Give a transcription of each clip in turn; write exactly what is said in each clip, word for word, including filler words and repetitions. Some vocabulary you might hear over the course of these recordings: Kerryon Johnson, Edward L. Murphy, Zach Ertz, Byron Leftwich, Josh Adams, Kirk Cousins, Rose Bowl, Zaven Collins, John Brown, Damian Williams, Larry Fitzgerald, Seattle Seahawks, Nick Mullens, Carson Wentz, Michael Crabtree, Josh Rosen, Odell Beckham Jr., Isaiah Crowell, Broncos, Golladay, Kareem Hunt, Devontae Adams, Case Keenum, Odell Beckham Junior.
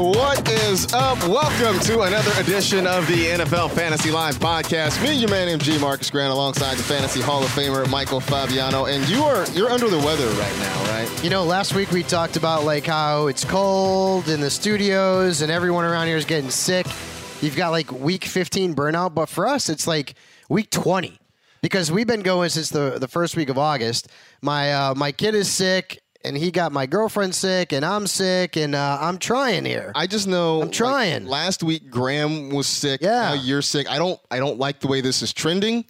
What is up? Welcome to another edition of the N F L Fantasy Live podcast. Me, your man M G Marcus Grant, alongside the Fantasy Hall of Famer Michael Fabiano. And you are you're under the weather right now, right? You know, last week we talked about like how it's cold in the studios and everyone around here is getting sick. You've got like week fifteen burnout, but for us, it's like week twenty because we've been going since the, the first week of August. My uh, my kid is sick, and he got my girlfriend sick, and I'm sick, and uh, I'm trying here. I just know I'm trying. Like, last week, Graham was sick. Yeah, now you're sick. I don't I don't like the way this is trending.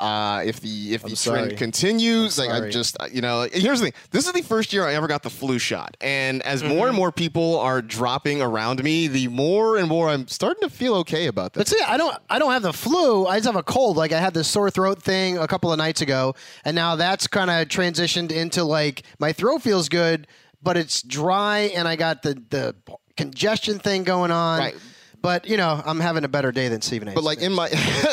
uh, if the if the I'm trend sorry. continues, I'm like sorry. I'm just you know. Here's the thing. This is the first year I ever got the flu shot, and as mm-hmm. more and more people are dropping around me, the more and more I'm starting to feel okay about this. But see, I don't I don't have the flu. I just have a cold. Like I had this sore throat thing a couple of nights ago, and now that's kind of transitioned into like my throat feels good, but it's dry, and I got the, the congestion thing going on. Right. But you know, I'm having a better day than Stephen A. But like in my,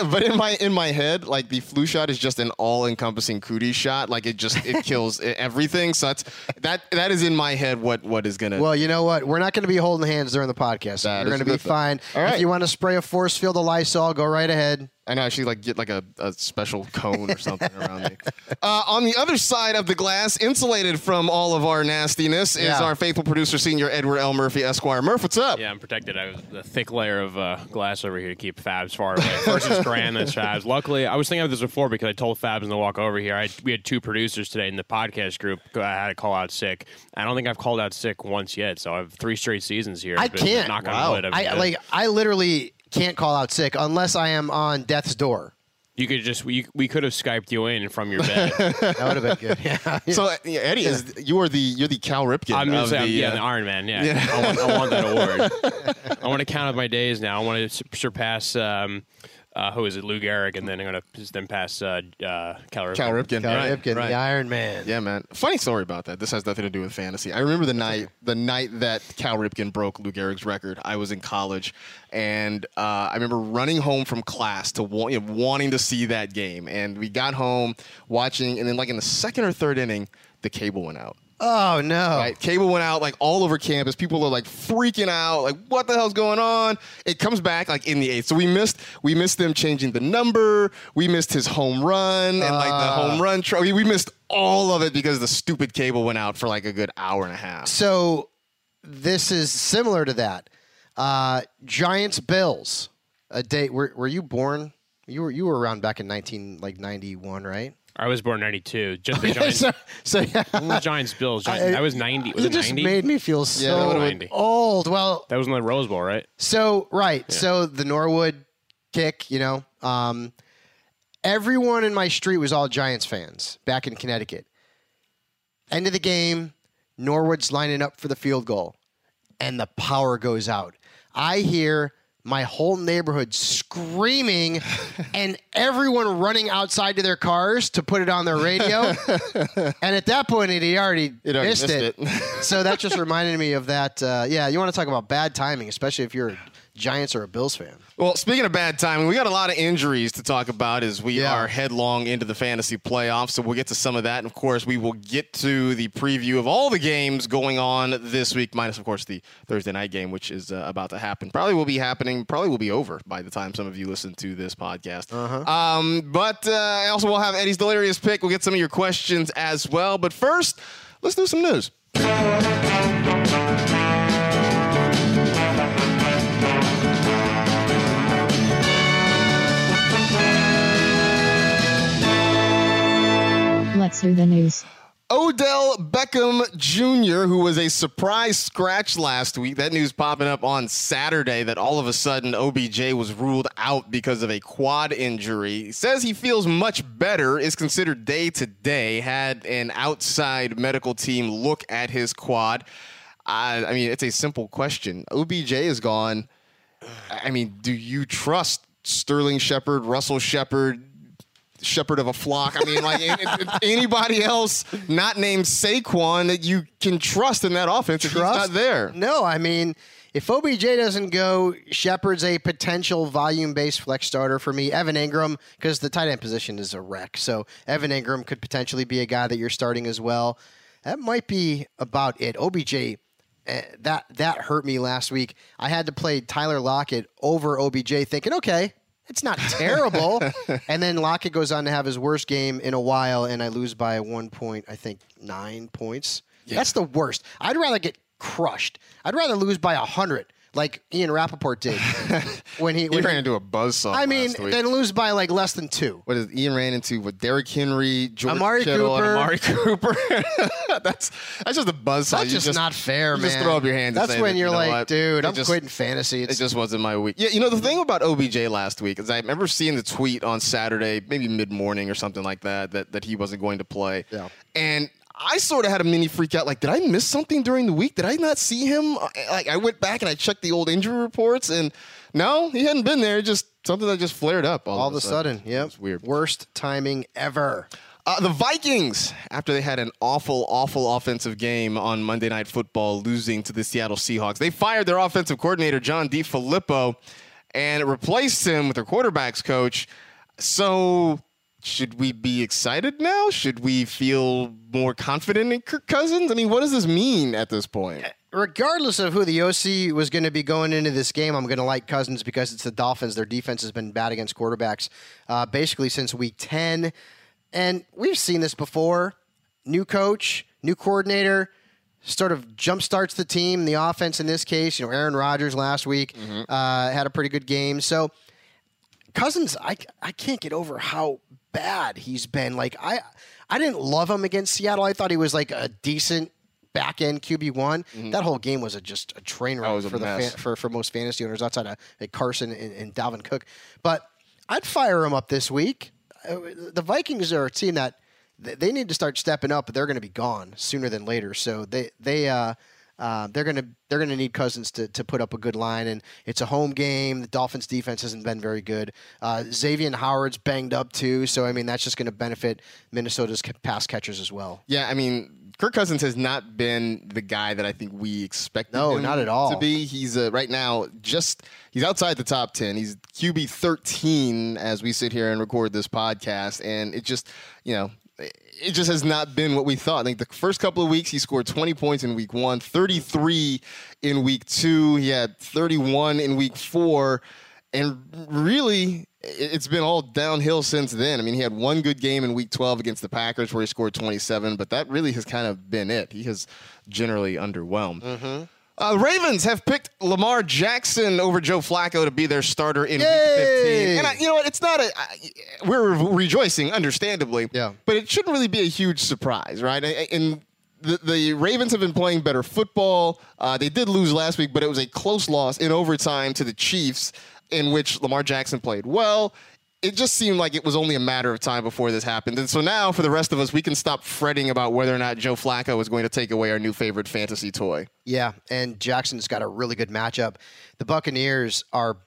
but in my in my head, like the flu shot is just an all-encompassing cootie shot. Like it just it kills everything. So that's that that is in my head what what is gonna. Well, you know what? We're not gonna be holding hands during the podcast. We're gonna be fine. All right. If you want to spray a force field of Lysol, go right ahead. And actually, like, get like a, a special cone or something around me. Uh, on the other side of the glass, insulated from all of our nastiness, is yeah. our faithful producer, Senior Edward L. Murphy, Esquire. Murph, what's up? Yeah, I'm protected. I have a thick layer of uh, glass over here to keep Fabs far away. First is Grant, then Fabs. Luckily, I was thinking of this before because I told Fabs in the walk over here. I, we had two producers today in the podcast group. I had to call out sick. I don't think I've called out sick once yet, so I have three straight seasons here. I but can't. Knock on wow. wood. I, I, like, I literally... can't call out sick unless I am on death's door. You could just we we could have Skyped you in from your bed. That would have been good. Yeah. So yeah, Eddie is you are the you're the Cal Ripken. I'm of say, the, yeah, uh, the Iron Man. Yeah, yeah. I, want, I want that award. I want to count up my days now. I want to su- surpass. Um, Uh, who is it? Lou Gehrig, and then I'm gonna then pass uh, uh, Cal Ripken. Cal Ripken, Cal right, Ripken right. the Iron Man. Yeah, man. Funny story about that. This has nothing to do with fantasy. I remember the night the night that Cal Ripken broke Lou Gehrig's record. I was in college, and uh, I remember running home from class to wa- you know, wanting to see that game. And we got home watching, and then like in the second or third inning, the cable went out. Oh, no. Right? Cable went out, like, all over campus. People are, like, freaking out. Like, what the hell's going on? It comes back, like, in the eighth. So we missed we missed them changing the number. We missed his home run and, uh, like, the home run. Tro- we missed all of it because the stupid cable went out for, like, a good hour and a half. So this is similar to that. Uh, Giants-Bills. A date. Were, were you born? You were you were around back in nineteen, like, ninety-one, right? I was born ninety-two. Just the Giants. so, so yeah. the Giants, Bills. Giants, I, I was ninety. Was you it just ninety? Made me feel so yeah, old. Well, that was in the Rose Bowl, right? So right. Yeah. So the Norwood kick. You know, um, everyone in my street was all Giants fans back in Connecticut. End of the game, Norwood's lining up for the field goal, and the power goes out. I hear my whole neighborhood screaming and everyone running outside to their cars to put it on their radio. And at that point, he already, it already missed, missed it. it. So that just reminded me of that. Uh, yeah, you want to talk about bad timing, especially if you're a Giants or a Bills fan. Well, speaking of bad timing, we got a lot of injuries to talk about as we yeah. are headlong into the fantasy playoffs. So we'll get to some of that. And, of course, we will get to the preview of all the games going on this week, minus, of course, the Thursday night game, which is uh, about to happen. Probably will be happening. Probably will be over by the time some of you listen to this podcast. Uh-huh. Um, but uh, also we'll have Eddie's Delirious Pick. We'll get some of your questions as well. But first, let's do some news. Let's do the news. Odell Beckham Junior, who was a surprise scratch last week. That news popping up on Saturday that all of a sudden O B J was ruled out because of a quad injury. He says he feels much better, is considered day to day, had an outside medical team look at his quad. I, I mean, it's a simple question. O B J is gone. I mean, do you trust Sterling Shepard, Russell Shepard, shepherd of a flock? I mean, like anybody else not named Saquon that you can trust in that offense if he's not there? No, I mean, if O B J doesn't go, Shepard's a potential volume-based flex starter for me. Evan Ingram, because the tight end position is a wreck. So Evan Ingram could potentially be a guy that you're starting as well. That might be about it. O B J, uh, that, that hurt me last week. I had to play Tyler Lockett over O B J thinking, okay, it's not terrible. And then Lockett goes on to have his worst game in a while, and I lose by one point, I think, nine points. Yeah. That's the worst. I'd rather get crushed. I'd rather lose by one hundred, like Ian Rappaport did. when He, when he ran he, into a buzzsaw I mean, last week. Then lose by, like, less than two. What is Ian ran into with Derrick Henry, George Amari Kittle, Cooper. and Amari Cooper. that's, that's just a buzzsaw. That's just, just not fair, you man. Just throw up your hands that's and say, when you're you know like, what? dude, I'm just, quitting fantasy. It's, it just wasn't my week. Yeah, you know, the thing about O B J last week is I remember seeing the tweet on Saturday, maybe mid-morning or something like that, that, that he wasn't going to play. Yeah. And I sort of had a mini freak out. Like, did I miss something during the week? Did I not see him? Like, I went back and I checked the old injury reports, and no, he hadn't been there. Just something that just flared up all, all of a sudden. sudden. Yep. It's weird. Worst timing ever. Uh, the Vikings, after they had an awful, awful offensive game on Monday Night Football, losing to the Seattle Seahawks, they fired their offensive coordinator, John DeFilippo, and replaced him with their quarterback's coach. So should we be excited now? Should we feel more confident in Kirk Cousins? I mean, what does this mean at this point? Regardless of who the O C was going to be going into this game, I'm going to like Cousins because it's the Dolphins. Their defense has been bad against quarterbacks uh, basically since week ten. And we've seen this before. New coach, new coordinator, sort of jumpstarts the team, the offense in this case. You know, Aaron Rodgers last week mm-hmm. uh, had a pretty good game. So Cousins, I, I can't get over how bad he's been. Like, I I didn't love him against Seattle. I thought he was like a decent back-end Q B one. Mm-hmm. That whole game was a, just a train wreck for, the fan, for, for most fantasy owners outside of like Carson and, and Dalvin Cook. But I'd fire him up this week. The Vikings are a team that they need to start stepping up, but they're going to be gone sooner than later. So they they uh, uh, they're going to they're going to need Cousins to to put up a good line, and it's a home game. The Dolphins' defense hasn't been very good. Uh, Xavier Howard's banged up too, so I mean that's just going to benefit Minnesota's pass catchers as well. Yeah, I mean, Kirk Cousins has not been the guy that I think we expected no, him not at all. to be. He's uh, right now just he's outside the top ten. He's Q B thirteen as we sit here and record this podcast, and it just you know it just has not been what we thought. I think the first couple of weeks he scored twenty points in week one, thirty-three in week two, he had thirty-one in week four, and really it's been all downhill since then. I mean, he had one good game in week twelve against the Packers where he scored twenty-seven, but that really has kind of been it. He has generally underwhelmed. Mm-hmm. Uh, Ravens have picked Lamar Jackson over Joe Flacco to be their starter in Yay! week fifteen. And I, you know what? It's not a I, we're rejoicing, understandably, yeah. but it shouldn't really be a huge surprise, right? And the, the Ravens have been playing better football. Uh, they did lose last week, but it was a close loss in overtime to the Chiefs, in which Lamar Jackson played well. It just seemed like it was only a matter of time before this happened. And so now, for the rest of us, we can stop fretting about whether or not Joe Flacco is going to take away our new favorite fantasy toy. Yeah, and Jackson's got a really good matchup. The Buccaneers are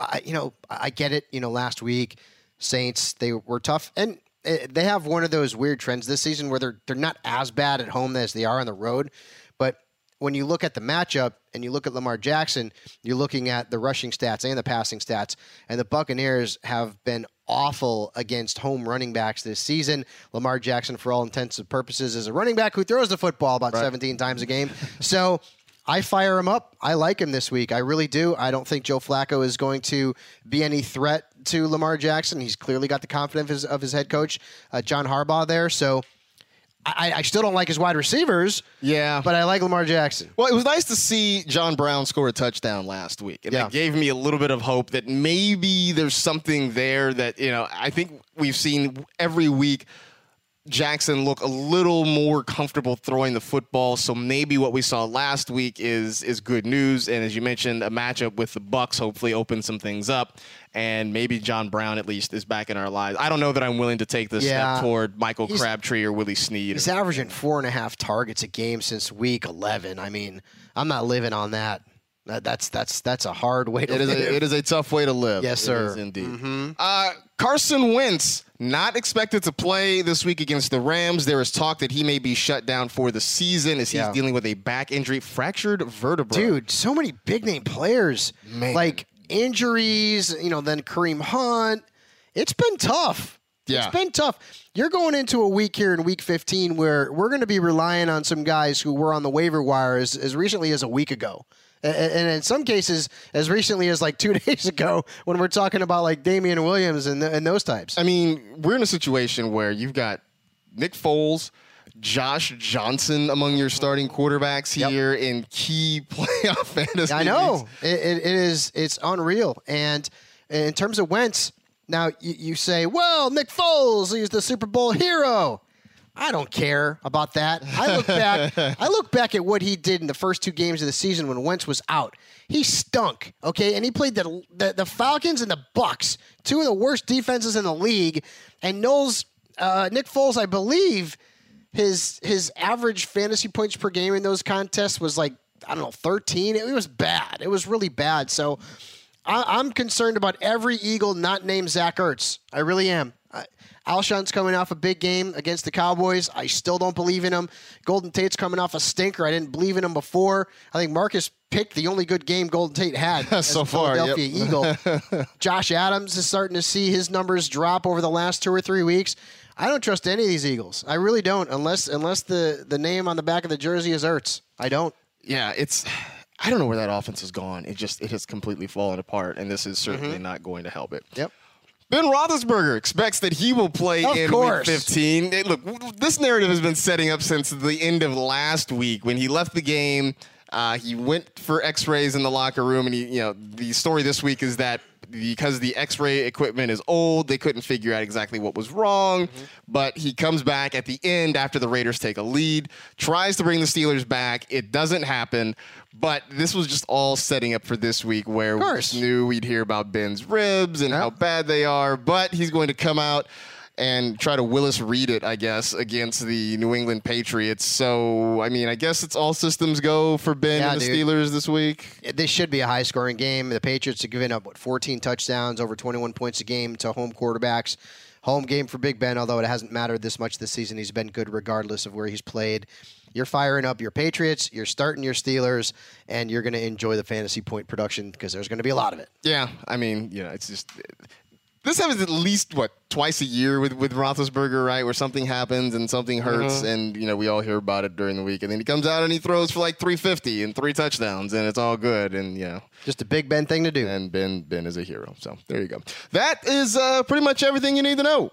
I, you know, I get it. You know, last week, Saints, they were tough. And they have one of those weird trends this season where they're they're not as bad at home as they are on the road. But when you look at the matchup and you look at Lamar Jackson, you're looking at the rushing stats and the passing stats. And the Buccaneers have been awful against home running backs this season. Lamar Jackson, for all intents and purposes, is a running back who throws the football about right. seventeen times a game. So I fire him up. I like him this week. I really do. I don't think Joe Flacco is going to be any threat to Lamar Jackson. He's clearly got the confidence of his, of his head coach, uh, John Harbaugh, there. So I, I still don't like his wide receivers. Yeah. But I like Lamar Jackson. Well, it was nice to see John Brown score a touchdown last week. And yeah. that gave me a little bit of hope that maybe there's something there that, you know, I think we've seen every week Jackson look a little more comfortable throwing the football, so maybe what we saw last week is is good news. And as you mentioned, a matchup with the Bucs hopefully opens some things up, and maybe John Brown at least is back in our lives. I don't know that I'm willing to take this yeah. step toward Michael he's, Crabtree or Willie Snead. He's or, averaging four and a half targets a game since week eleven. I mean, I'm not living on that. That, that's that's that's a hard way to it live. Is a, it is a tough way to live. Yes, sir. It is indeed. Mm-hmm. Uh, Carson Wentz, not expected to play this week against the Rams. There is talk that he may be shut down for the season as he's yeah. dealing with a back injury, fractured vertebra. Dude, so many big-name players. Man. Like injuries, you know, then Kareem Hunt. It's been tough. Yeah. It's been tough. You're going into a week here in week fifteen where we're going to be relying on some guys who were on the waiver wire as, as recently as a week ago. And in some cases, as recently as like two days ago, when we're talking about like Damian Williams and, and those types. I mean, we're in a situation where you've got Nick Foles, Josh Johnson among your starting quarterbacks here yep. in key playoff fantasy. I know. It, it, it is. It's unreal. And in terms of Wentz, now you, you say, well, Nick Foles, he's the Super Bowl hero. I don't care about that. I look back I look back at what he did in the first two games of the season when Wentz was out. He stunk, okay? And he played the the, the Falcons and the Bucs, two of the worst defenses in the league. And Knowles, uh, Nick Foles, I believe, his his average fantasy points per game in those contests was like, I don't know, thirteen. It was bad. It was really bad. So I, I'm concerned about every Eagle not named Zach Ertz. I really am. I, Alshon's coming off a big game against the Cowboys. I still don't believe in him. Golden Tate's coming off a stinker. I didn't believe in him before. I think Marcus picked the only good game Golden Tate had as so a far, Philadelphia yep. Eagle. Josh Adams is starting to see his numbers drop over the last two or three weeks. I don't trust any of these Eagles. I really don't, unless unless the, the name on the back of the jersey is Ertz. I don't. Yeah, it's... I don't know where that offense has gone. It just it has completely fallen apart, and this is certainly mm-hmm. not going to help it. Yep. Ben Roethlisberger expects that he will play of in course. Week fifteen. Hey, look, this narrative has been setting up since the end of last week. When he left the game, uh, he went for X-rays in the locker room, and he, you know, the story this week is that because the X-ray equipment is old, they couldn't figure out exactly what was wrong. Mm-hmm. But he comes back at the end after the Raiders take a lead, tries to bring the Steelers back. It doesn't happen. But this was just all setting up for this week where we just knew we'd hear about Ben's ribs and yep. how bad they are. But he's going to come out and try to Willis Reed it, I guess, against the New England Patriots. So, I mean, I guess it's all systems go for Ben yeah, and the dude. Steelers this week. This should be a high-scoring game. The Patriots have given up, what, fourteen touchdowns, over twenty-one points a game to home quarterbacks. Home game for Big Ben, although it hasn't mattered this much this season. He's been good regardless of where he's played. You're firing up your Patriots, you're starting your Steelers, and you're going to enjoy the fantasy point production because there's going to be a lot of it. Yeah, I mean, you know, it's just... This happens at least, what, twice a year with, with Roethlisberger, right, where something happens and something hurts, mm-hmm. and, you know, we all hear about it during the week. And then he comes out and he throws for, like, three fifty and three touchdowns, and it's all good. And, you know. Just a Big Ben thing to do. And Ben Ben is a hero. So there you go. That is uh, pretty much everything you need to know.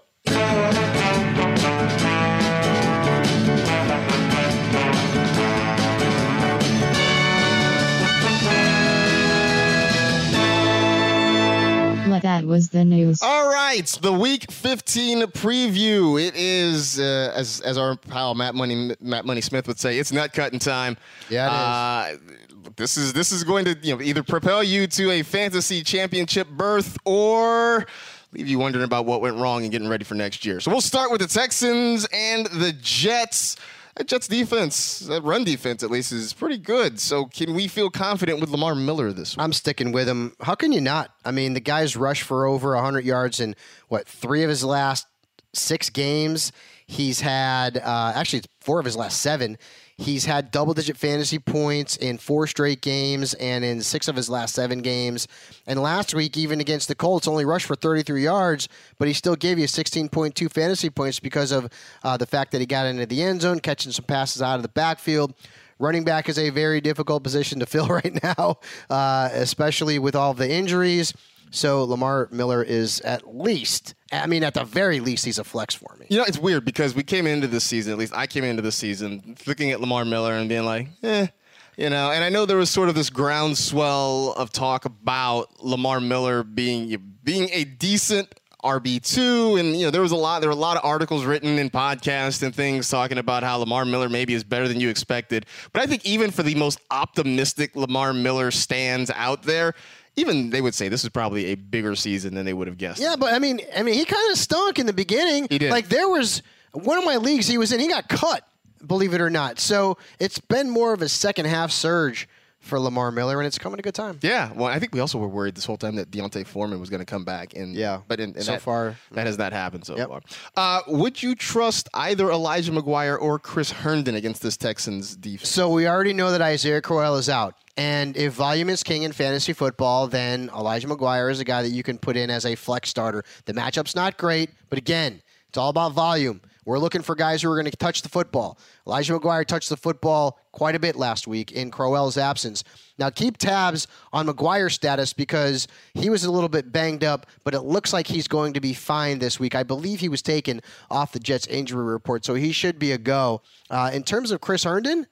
That was the news. All right, the Week fifteen preview. It is, uh, as as our pal Matt Money Matt Money Smith would say, it's nut cutting time. Yeah, it uh, is. This is this is going to you know either propel you to a fantasy championship berth or leave you wondering about what went wrong and getting ready for next year. So we'll start with the Texans and the Jets. that Jets defense, that run defense at least, is pretty good. So can we feel confident with Lamar Miller this week? I'm sticking with him. How can you not? I mean, the guy's rushed for over one hundred yards in, what, three of his last six games. He's had, uh, actually, four of his last seven. He's had double-digit fantasy points in four straight games and in six of his last seven games. And last week, even against the Colts, only rushed for thirty-three yards, but he still gave you sixteen point two fantasy points because of uh, the fact that he got into the end zone, catching some passes out of the backfield. Running back is a very difficult position to fill right now, uh, especially with all the injuries. So Lamar Miller is at least, I mean, at the very least, he's a flex for me. You know, it's weird because we came into this season, at least I came into this season, looking at Lamar Miller and being like, eh, you know. And I know there was sort of this groundswell of talk about Lamar Miller being being a decent R B two, and you know there was a lot. There were a lot of articles written and podcasts and things talking about how Lamar Miller maybe is better than you expected. But I think even for the most optimistic Lamar Miller stands out there, even they would say this is probably a bigger season than they would have guessed. Yeah, but I mean, I mean, he kind of stunk in the beginning. He did. Like there was one of my leagues he was in, he got cut, believe it or not. So it's been more of a second half surge for Lamar Miller, and it's coming at a good time. Yeah, well, I think we also were worried this whole time that Deontay Foreman was going to come back, and yeah, but in, in so that, far that has not happened so yep. far. Uh, would you trust either Elijah McGuire or Chris Herndon against this Texans defense? So we already know that Isaiah Crowell is out. And if volume is king in fantasy football, then Elijah McGuire is a guy that you can put in as a flex starter. The matchup's not great, but again, it's all about volume. We're looking for guys who are going to touch the football. Elijah McGuire touched the football quite a bit last week in Crowell's absence. Now, keep tabs on McGuire's status because he was a little bit banged up, but it looks like he's going to be fine this week. I believe he was taken off the Jets injury report, so he should be a go. Uh, in terms of Chris Herndon,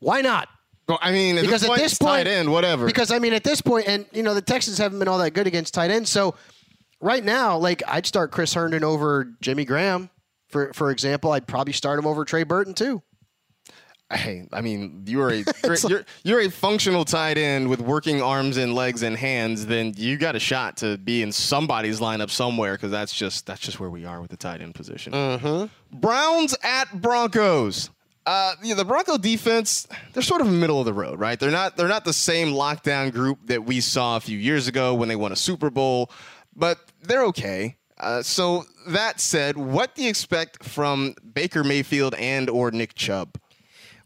why not? I mean, at because this point, at this point, tight end, whatever. Because, I mean, at this point, and, you know, the Texans haven't been all that good against tight ends. So, right now, like, I'd start Chris Herndon over Jimmy Graham, for for example. I'd probably start him over Trey Burton, too. Hey, I mean, you're a you're, you're a functional tight end with working arms and legs and hands. Then you got a shot to be in somebody's lineup somewhere because that's just, that's just where we are with the tight end position. Uh-huh. Browns at Broncos. Uh, you know, the Bronco defense, they're sort of middle of the road, right? They're not they're not the same lockdown group that we saw a few years ago when they won a Super Bowl, but they're okay. Uh, so that said, what do you expect from Baker Mayfield and or Nick Chubb?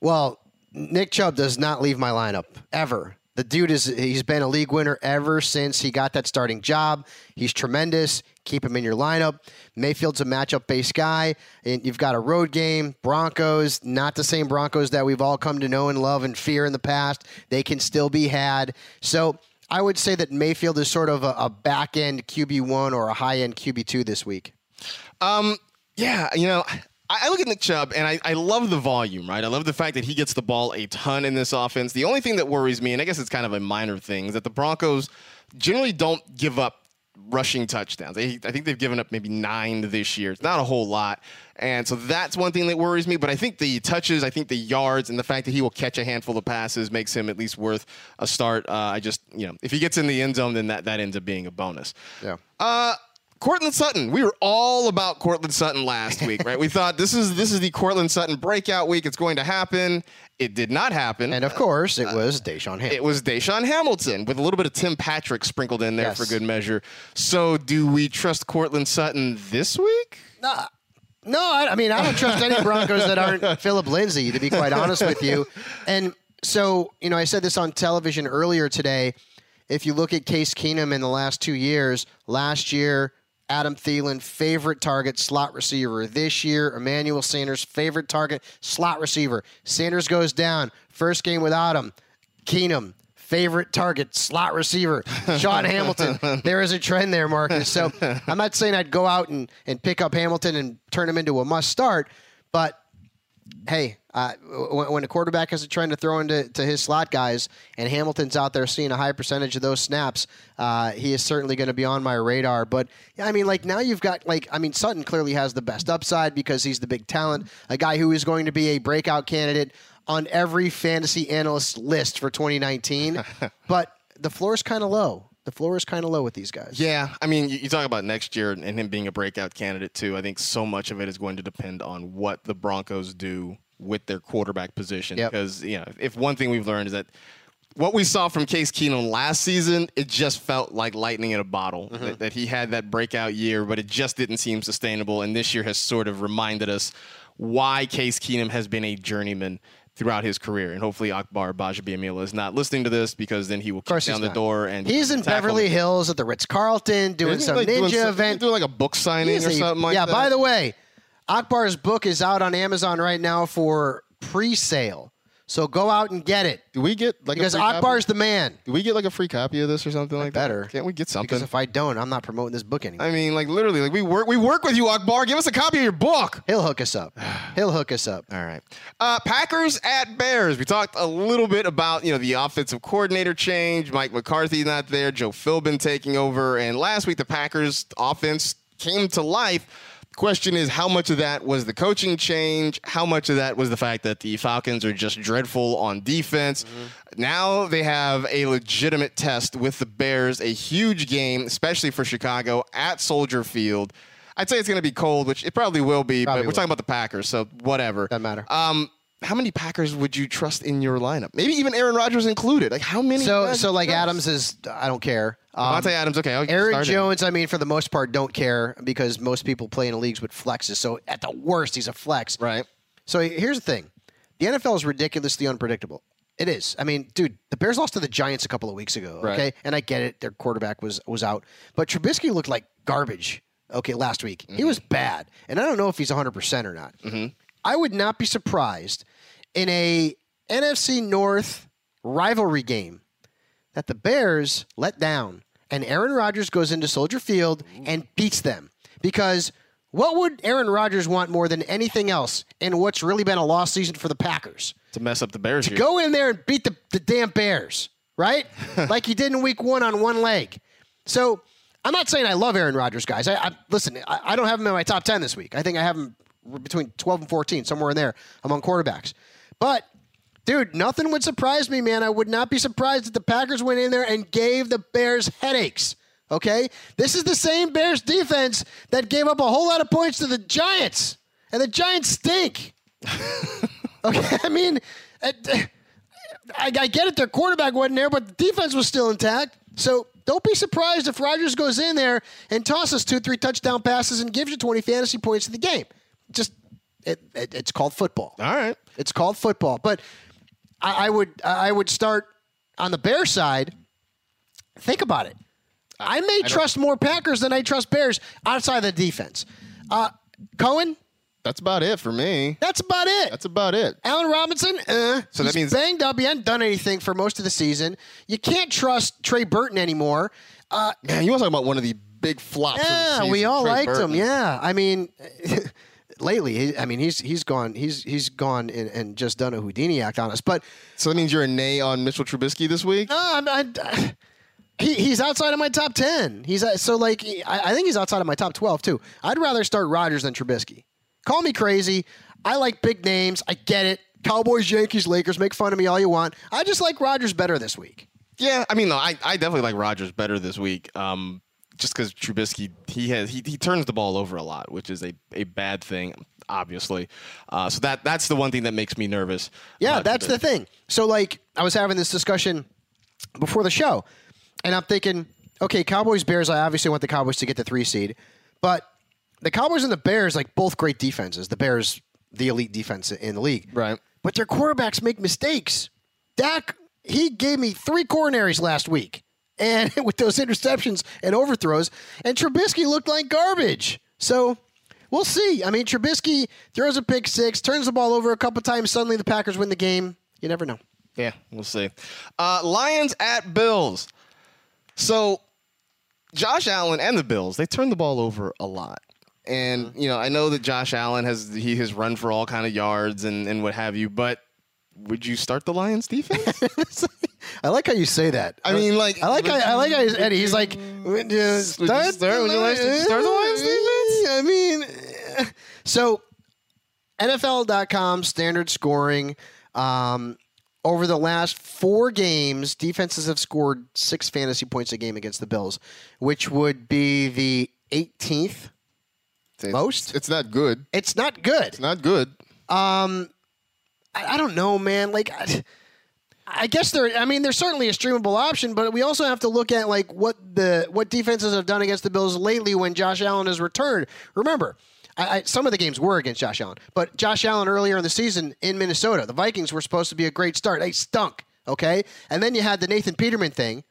Well, Nick Chubb does not leave my lineup ever. The dude is he's been a league winner ever since he got that starting job. He's tremendous. Keep him in your lineup. Mayfield's a matchup-based guy, and you've got a road game. Broncos, not the same Broncos that we've all come to know and love and fear in the past. They can still be had. So I would say that Mayfield is sort of a, a back-end Q B one or a high-end Q B two this week. Um, yeah, you know, I look at Nick Chubb, and I, I love the volume, right? I love the fact that he gets the ball a ton in this offense. The only thing that worries me, and I guess it's kind of a minor thing, is that the Broncos generally don't give up rushing touchdowns. I think they've given up maybe nine this year. It's not a whole lot. And so that's one thing that worries me. But I think the touches, I think the yards, and the fact that he will catch a handful of passes makes him at least worth a start. Uh, I just, you know, if he gets in the end zone, then that, that ends up being a bonus. Yeah. Uh, Courtland Sutton. We were all about Courtland Sutton last week, right? We thought this is this is the Courtland Sutton breakout week. It's going to happen. It did not happen. And, of course, it uh, was Deshaun Hamilton. It was Deshaun Hamilton with a little bit of Tim Patrick sprinkled in there yes. for good measure. So do we trust Courtland Sutton this week? Nah. No, I, I mean, I don't trust any Broncos that aren't Philip Lindsay, to be quite honest with you. And so, you know, I said this on television earlier today. If you look at Case Keenum in the last two years, last year, Adam Thielen, favorite target, slot receiver. This year, Emmanuel Sanders, favorite target, slot receiver. Sanders goes down. First game without him. Keenum, favorite target, slot receiver. Sean Hamilton. There is a trend there, Marcus. So I'm not saying I'd go out and, and pick up Hamilton and turn him into a must start, but hey, uh, when, when a quarterback has a trend to throw into to his slot guys and Hamilton's out there seeing a high percentage of those snaps, uh, he is certainly going to be on my radar. But, yeah, I mean, like now you've got, like, I mean, Sutton clearly has the best upside because he's the big talent, a guy who is going to be a breakout candidate on every fantasy analyst list for twenty nineteen. But the floor is kind of low. The floor is kind of low with these guys. Yeah. I mean, you, you talk about next year and him being a breakout candidate, too. I think so much of it is going to depend on what the Broncos do with their quarterback position. Because, yep. you know, if one thing we've learned is that what we saw from Case Keenum last season, it just felt like lightning in a bottle, mm-hmm. that, that he had that breakout year, but it just didn't seem sustainable. And this year has sort of reminded us why Case Keenum has been a journeyman throughout his career. And hopefully Akbar Bajabiamila is not listening to this, because then he will kick down the not. door. And he's in Beverly him. Hills at the Ritz-Carlton doing some like ninja doing, event. Doing like a book signing he's or a, something like yeah, that. Yeah, by the way, Akbar's book is out on Amazon right now for pre-sale. So go out and get it. Do we get like because a free Akbar's copy? The man. Do we get like a free copy of this or something I like better. that? Better. Can't we get something? Because if I don't, I'm not promoting this book anymore. I mean, like literally, like we work, we work with you, Akbar. Give us a copy of your book. He'll hook us up. He'll hook us up. All right. Uh, Packers at Bears. We talked a little bit about you know the offensive coordinator change. Mike McCarthy not there. Joe Philbin taking over. And last week the Packers offense came to life. Question is, how much of that was the coaching change? How much of that was the fact that the Falcons are just dreadful on defense? Mm-hmm. Now they have a legitimate test with the Bears, a huge game, especially for Chicago at Soldier Field. I'd say it's going to be cold, which it probably will be, probably but we're will. talking about the Packers, so whatever. Doesn't matter. Um, how many Packers would you trust in your lineup? Maybe even Aaron Rodgers included. Like how many? So, so like trust? Adams is, I don't care. Um, Devontae Adams, okay. I'll Aaron Jones, I mean, for the most part, don't care because most people play in leagues with flexes. So at the worst, he's a flex. Right. So here's the thing. The N F L is ridiculously unpredictable. It is. I mean, dude, the Bears lost to the Giants a couple of weeks ago. Right. Okay. And I get it. Their quarterback was, was out. But Trubisky looked like garbage. Okay. Last week. Mm-hmm. He was bad. And I don't know if he's one hundred percent or not. Mm-hmm. I would not be surprised in a N F C North rivalry game that the Bears let down and Aaron Rodgers goes into Soldier Field and beats them. Because what would Aaron Rodgers want more than anything else in what's really been a lost season for the Packers? To mess up the Bears. To here. Go in there and beat the, the damn Bears, right? Like he did in week one on one leg. So I'm not saying I love Aaron Rodgers, guys. I, I Listen, I, I don't have him in my top ten this week. I think I have him between twelve and fourteen, somewhere in there among quarterbacks. But, dude, nothing would surprise me, man. I would not be surprised if the Packers went in there and gave the Bears headaches, okay? This is the same Bears defense that gave up a whole lot of points to the Giants, and the Giants stink. Okay, I mean, I, I get it. Their quarterback wasn't there, but the defense was still intact. So don't be surprised if Rodgers goes in there and tosses two, three touchdown passes and gives you twenty fantasy points in the game. Just it, it, it's called football. All right, it's called football. But I, I would I would start on the Bears side. Think about it. I, I may I trust more Packers than I trust Bears outside the defense. Uh, Cohen. That's about it for me. That's about it. That's about it. Allen Robinson, uh, so that means banged up. He hadn't done anything for most of the season. You can't trust Trey Burton anymore. Uh, Man, you want to talk about one of the big flops? Yeah, of the season, we all Trey liked Burton. him. Yeah, I mean. Lately, I mean, he's he's gone he's he's gone and, and just done a Houdini act on us. But so that means you're a nay on Mitchell Trubisky this week? No, I'm, I, he he's outside of my top ten. He's so like I, I think he's outside of my top twelve too. I'd rather start Rodgers than Trubisky. Call me crazy. I like big names. I get it. Cowboys, Yankees, Lakers. Make fun of me all you want. I just like Rodgers better this week. Yeah, I mean, no, I I definitely like Rodgers better this week. Um. Just because Trubisky, he has he, he turns the ball over a lot, which is a, a bad thing, obviously. Uh, so that that's the one thing that makes me nervous. Yeah, that's the thing. So, like, I was having this discussion before the show, and I'm thinking, okay, Cowboys, Bears, I obviously want the Cowboys to get the three seed. But the Cowboys and the Bears, like, both great defenses. The Bears, the elite defense in the league. Right. But their quarterbacks make mistakes. Dak, he gave me three coronaries last week. And with those interceptions and overthrows, and Trubisky looked like garbage. So we'll see. I mean, Trubisky throws a pick six, turns the ball over a couple times. Suddenly the Packers win the game. You never know. Yeah, we'll see. Uh, Lions at Bills. So Josh Allen and the Bills, they turn the ball over a lot. And, you know, I know that Josh Allen has, he has run for all kind of yards and, and what have you, but would you start the Lions defense? I like how you say that. I mean, like, I like, how, I like, how Eddie. He's like, would you start the Lions defense? I mean, so N F L dot com standard scoring. Um, over the last four games, defenses have scored six fantasy points a game against the Bills, which would be the eighteenth most. It's not good. It's not good. It's not good. Um, I, I don't know, man. Like, I, I guess there. I mean, there's certainly a streamable option, but we also have to look at like what the what defenses have done against the Bills lately when Josh Allen has returned. Remember, I, I, some of the games were against Josh Allen, but Josh Allen earlier in the season in Minnesota, the Vikings were supposed to be a great start. They stunk, okay? And then you had the Nathan Peterman thing,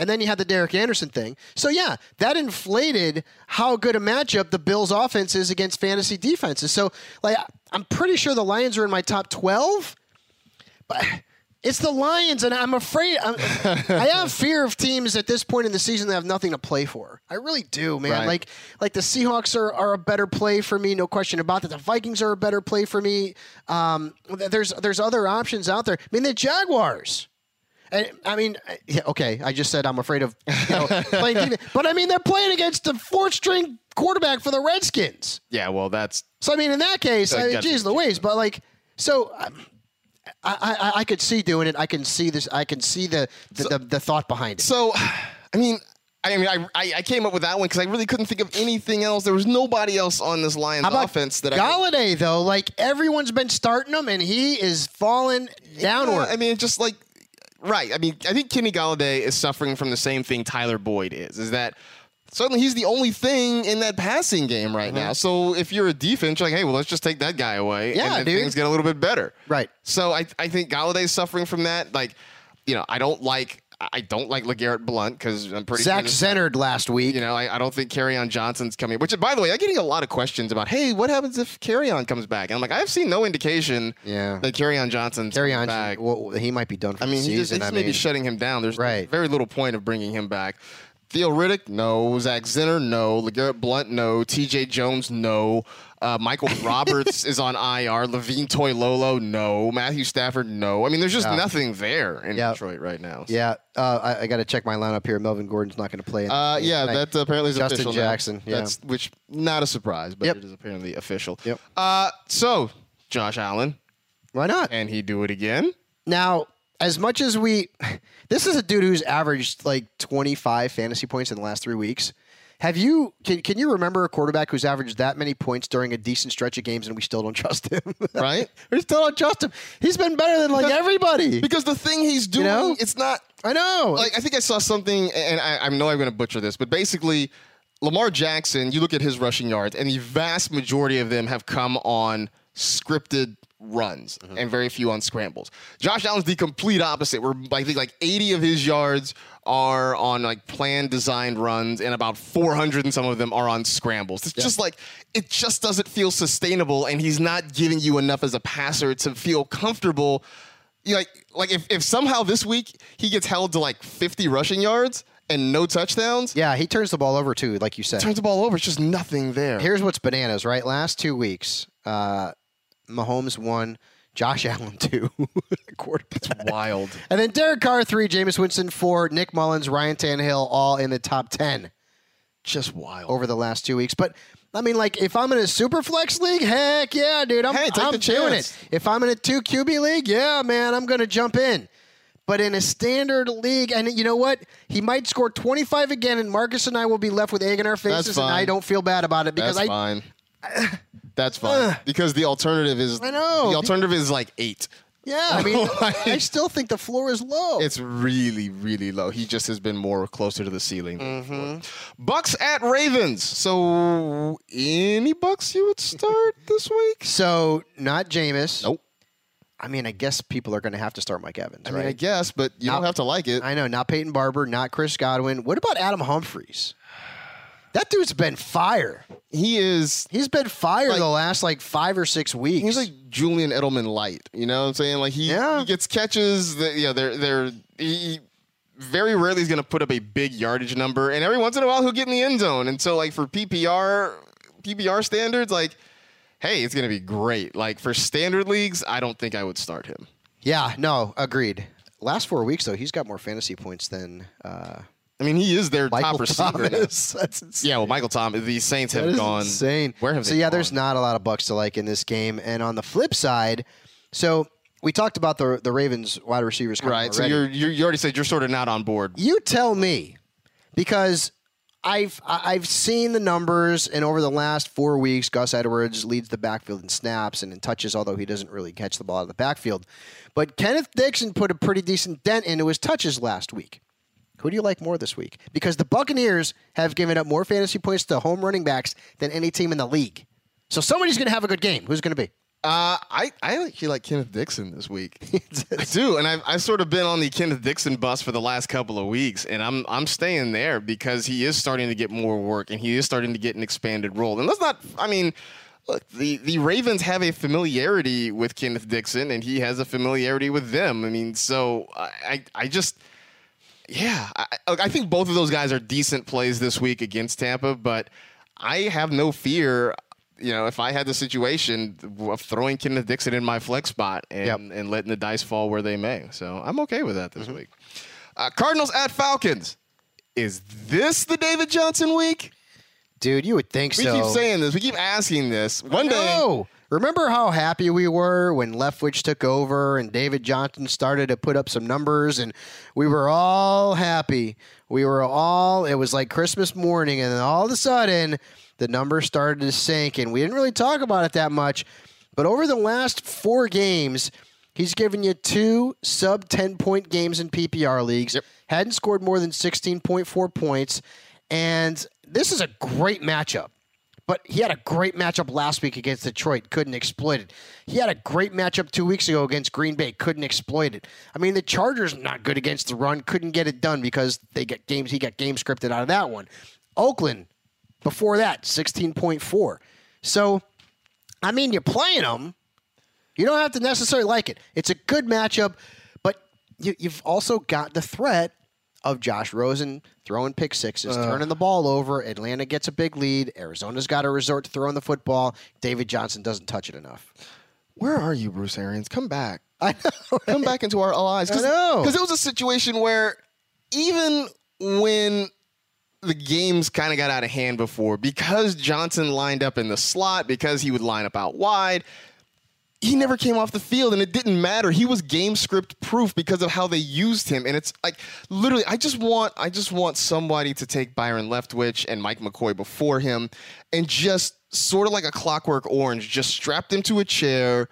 and then you had the Derek Anderson thing. So, yeah, that inflated how good a matchup the Bills' offense is against fantasy defenses. So, like, I'm pretty sure the Lions are in my top twelve, but it's the Lions, and I'm afraid I'm, I have fear of teams at this point in the season that have nothing to play for. I really do, man. Right. Like, like the Seahawks are, are a better play for me, no question about that. The Vikings are a better play for me. Um, there's there's other options out there. I mean, the Jaguars. And, I mean, yeah, okay, I just said I'm afraid of you know, playing defense. But, I mean, they're playing against the fourth-string quarterback for the Redskins. Yeah, well, that's... So, I mean, in that case, I mean, geez Louise, but, like, so... Um, I, I I could see doing it. I can see this. I can see the the, so, the, the thought behind it. So, I mean, I mean, I I came up with that one because I really couldn't think of anything else. There was nobody else on this Lions offense that Galladay, I Galladay though, like everyone's been starting him, and he is falling downward. Yeah, I mean, just like right. I mean, I think Kenny Galladay is suffering from the same thing Tyler Boyd is. Is that certainly he's the only thing in that passing game right mm-hmm. now. So if you're a defense, you're like, hey, well, let's just take that guy away. Yeah, and then dude. Things get a little bit better. Right. So I I think Galladay's suffering from that. Like, you know, I don't like I don't like LeGarrette Blount because I'm pretty Zach centered last week. You know, I, I don't think Kerryon Johnson's coming. Which, by the way, I'm getting a lot of questions about, hey, what happens if Kerryon comes back? And I'm like, I've seen no indication yeah. that Kerryon Johnson's Kerryon, back. Well, he might be done for I mean, the season. Just, I mean, maybe shutting him down. There's right. very little point of bringing him back. Theo Riddick, no. Zach Zinner, no. LeGarrette Blount, no. T J Jones, no. Uh, Michael Roberts is on I R. Levine Toilolo, no. Matthew Stafford, no. I mean, there's just yeah. nothing there in yeah. Detroit right now. So. Yeah. Uh, I, I got to check my lineup here. Melvin Gordon's not going to play. Uh, yeah, that apparently is Justin official. Justin Jackson. Yeah. That's, which, not a surprise, but yep. it is apparently official. Yep. Uh, so, Josh Allen. Why not? Can he do it again? Now... As much as we, this is a dude who's averaged like twenty-five fantasy points in the last three weeks. Have you, can, can you remember a quarterback who's averaged that many points during a decent stretch of games and we still don't trust him? Right? We still don't trust him. He's been better than like because, everybody. Because the thing he's doing, you know? It's not, I know. Like I think I saw something, and I, I know I'm going to butcher this, but basically Lamar Jackson, you look at his rushing yards, and the vast majority of them have come on scripted runs mm-hmm. and very few on scrambles. Josh Allen's the complete opposite. We're I think like eighty of his yards are on like planned designed runs and about four hundred and some of them are on scrambles. It's yeah. just like it just doesn't feel sustainable and he's not giving you enough as a passer to feel comfortable. You know, like like if, if somehow this week he gets held to like fifty rushing yards and no touchdowns. Yeah, he turns the ball over too, like you said. Turns the ball over, it's just nothing there. Here's what's bananas, right? Last two weeks, uh Mahomes one, Josh Allen two. Quarterback. That's wild. And then Derek Carr three, Jameis Winston four, Nick Mullins, Ryan Tannehill all in the top ten. Just wild. Over the last two weeks. But, I mean, like, if I'm in a super flex league, heck yeah, dude. I'm, hey, take I'm the doing chance. It. If I'm in a two Q B league, yeah, man, I'm going to jump in. But in a standard league, and you know what? He might score twenty-five again, and Marcus and I will be left with egg in our faces, and I don't feel bad about it. because That's I. Fine. I That's fine. Uh, because the alternative is I know. The alternative is like eight. Yeah. I mean like, I still think the floor is low. It's really, really low. He just has been more closer to the ceiling than mm-hmm. the floor. Bucks at Ravens. So any Bucks you would start this week? So not Jameis. Nope. I mean, I guess people are going to have to start Mike Evans, I right? mean, I guess, but you not, don't have to like it. I know. Not Peyton Barber, not Chris Godwin. What about Adam Humphries? That dude's been fire. He is. He's been fire like, the last like five or six weeks. He's like Julian Edelman light. You know what I'm saying? Like he, yeah. he gets catches. That, you know, they're they're he very rarely is going to put up a big yardage number, and every once in a while he'll get in the end zone. And so like for P P R P P R standards, like hey, it's going to be great. Like for standard leagues, I don't think I would start him. Yeah. No. Agreed. Last four weeks though, he's got more fantasy points than. Uh, I mean, he is their Michael top receiver. That's insane. Yeah, well, Michael Thomas, the Saints have that is gone. Insane. Where have so, they yeah, gone? There's not a lot of Bucks to like in this game. And on the flip side, so we talked about the the Ravens wide receivers. Right, already. So you're, you're, you already said you're sort of not on board. You tell me, because I've I've seen the numbers, and over the last four weeks, Gus Edwards leads the backfield in snaps and in touches, although he doesn't really catch the ball out of the backfield. But Kenneth Dixon put a pretty decent dent into his touches last week. Who do you like more this week? Because the Buccaneers have given up more fantasy points to home running backs than any team in the league. So somebody's going to have a good game. Who's going to be? Uh, I I actually like Kenneth Dixon this week. I do, and I've I've sort of been on the Kenneth Dixon bus for the last couple of weeks, and I'm I'm staying there because he is starting to get more work, and he is starting to get an expanded role. And let's not, I mean, look, the the Ravens have a familiarity with Kenneth Dixon, and he has a familiarity with them. I mean, so I I, I just. Yeah, I, I think both of those guys are decent plays this week against Tampa, but I have no fear, you know, if I had the situation of throwing Kenneth Dixon in my flex spot and, yep. and letting the dice fall where they may. So I'm okay with that this mm-hmm. week. Uh, Cardinals at Falcons. Is this the David Johnson week? Dude, you would think we so. We keep saying this. We keep asking this. One day. Remember how happy we were when Leftwich took over and David Johnson started to put up some numbers, and we were all happy. We were all, it was like Christmas morning, and then all of a sudden, the numbers started to sink, and we didn't really talk about it that much. But over the last four games, he's given you two sub ten point games in P P R leagues, yep. hadn't scored more than sixteen point four points, and this is a great matchup. But he had a great matchup last week against Detroit. Couldn't exploit it. He had a great matchup two weeks ago against Green Bay. Couldn't exploit it. I mean, the Chargers not good against the run. Couldn't get it done because they got games. He got game scripted out of that one. Oakland, before that, sixteen point four. So, I mean, you're playing them. You don't have to necessarily like it. It's a good matchup, but you, you've also got the threat of Josh Rosen throwing pick sixes, uh, turning the ball over. Atlanta gets a big lead. Arizona's got to resort to throwing the football. David Johnson doesn't touch it enough. Where are you, Bruce Arians? Come back. I know. Right? Come back into our lives. I know. Because it was a situation where even when the games kind of got out of hand before, because Johnson lined up in the slot, because he would line up out wide, he never came off the field, and it didn't matter. He was game script proof because of how they used him. And it's like, literally, I just want I just want somebody to take Byron Leftwich and Mike McCoy before him and just sort of like a Clockwork Orange, just strap them to a chair,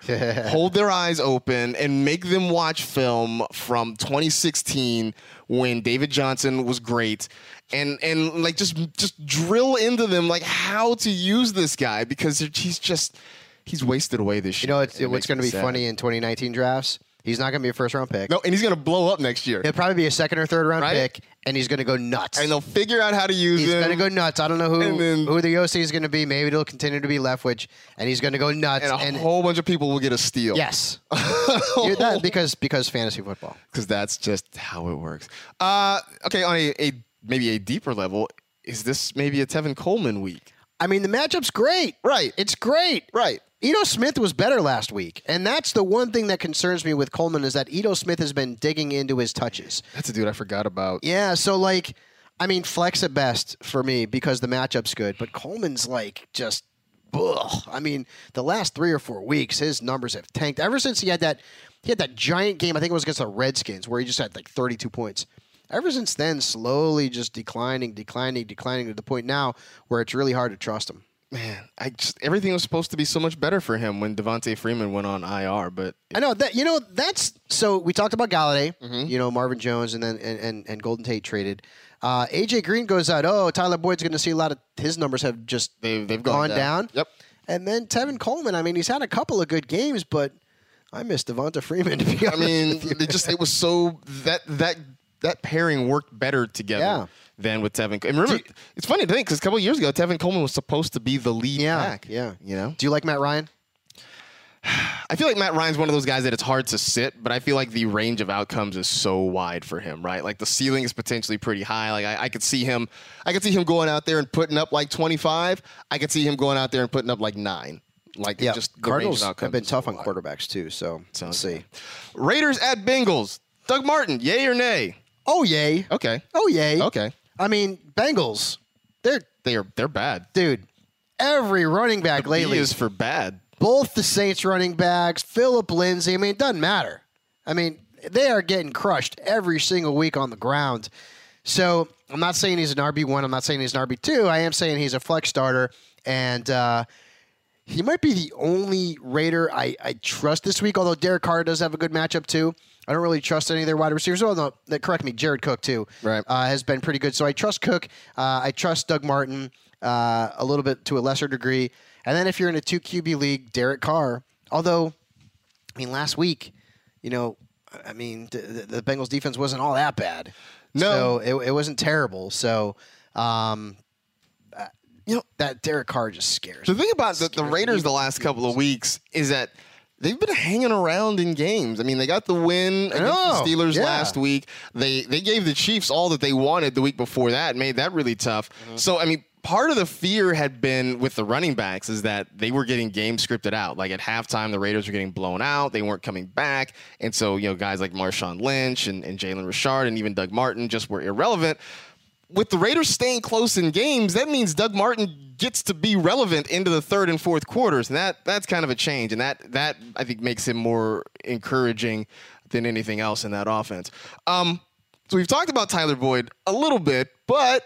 hold their eyes open, and make them watch film from twenty sixteen when David Johnson was great. And and like just just drill into them like how to use this guy, because he's just – he's wasted away this year. You know, it's, it what's going to be sad. Funny in twenty nineteen drafts? He's not going to be a first-round pick. No, and he's going to blow up next year. He'll probably be a second- or third-round right? pick, and he's going to go nuts. And they'll figure out how to use he's him. He's going to go nuts. I don't know who, then, who the O C is going to be. Maybe it'll continue to be Leftwich, and he's going to go nuts. And a and, whole bunch of people will get a steal. Yes. that, because because fantasy football. Because that's just how it works. Uh, okay, on a, a maybe a deeper level, is this maybe a Tevin Coleman week? I mean, the matchup's great. Right. It's great. Right. Ito Smith was better last week, and that's the one thing that concerns me with Coleman is that Ito Smith has been digging into his touches. That's a dude I forgot about. Yeah, so, like, I mean, flex at best for me because the matchup's good, but Coleman's, like, just, ugh. I mean, the last three or four weeks, his numbers have tanked. Ever since he had that he had that giant game, I think it was against the Redskins, where he just had, like, thirty-two points. Ever since then, slowly just declining, declining, declining to the point now where it's really hard to trust him. Man, I just everything was supposed to be so much better for him when Devontae Freeman went on I R, but it, I know that you know that's so we talked about Galladay, mm-hmm. you know Marvin Jones, and then and, and, and Golden Tate traded. Uh, A J Green goes out. Oh, Tyler Boyd's going to see a lot of his numbers have just they've, they've gone, gone down. down. Yep. And then Tevin Coleman. I mean, he's had a couple of good games, but I miss Devonta Freeman. To be honest, I mean, it just it was so that that that pairing worked better together. Yeah. Than with Tevin. And remember, you, it's funny to think because a couple of years ago, Tevin Coleman was supposed to be the lead yeah, back. Yeah, you know. Do you like Matt Ryan? I feel like Matt Ryan's one of those guys that it's hard to sit, but I feel like the range of outcomes is so wide for him, right? Like the ceiling is potentially pretty high. Like I, I could see him, I could see him going out there and putting up like twenty-five. I could see him going out there and putting up like nine. Like yeah, just the Cardinals range of have been tough so on wide. Quarterbacks too. So Sounds we'll see. Good. Raiders at Bengals. Doug Martin, yay or nay? Oh yay. Okay. Oh yay. Okay. I mean, Bengals, they're they're they're bad, dude. Every running back the lately B is for bad. Both the Saints running backs, Phillip Lindsay. I mean, it doesn't matter. I mean, they are getting crushed every single week on the ground. So I'm not saying he's an R B one. I'm not saying he's an R B two. I am saying he's a flex starter. And uh, he might be the only Raider I, I trust this week, although Derek Carr does have a good matchup too. I don't really trust any of their wide receivers. Oh, no, that, correct me, Jared Cook too, right. uh, has been pretty good. So I trust Cook. Uh, I trust Doug Martin uh, a little bit to a lesser degree. And then if you're in a two Q B league, Derek Carr. Although, I mean, last week, you know, I mean, the, the Bengals defense wasn't all that bad. No. So it, it wasn't terrible. So, um, uh, you know, that Derek Carr just scares me. The thing about the, the Raiders the last couple of weeks is that they've been hanging around in games. I mean, they got the win against oh, the Steelers yeah. last week. They they gave the Chiefs all that they wanted the week before that and made that really tough. Mm-hmm. So, I mean, part of the fear had been with the running backs is that they were getting game scripted out. Like at halftime, the Raiders were getting blown out. They weren't coming back. And so, you know, guys like Marshawn Lynch and, and Jalen Richard and even Doug Martin just were irrelevant. With the Raiders staying close in games, that means Doug Martin gets to be relevant into the third and fourth quarters. And that that's kind of a change. And that, that I think, makes him more encouraging than anything else in that offense. Um, so we've talked about Tyler Boyd a little bit, but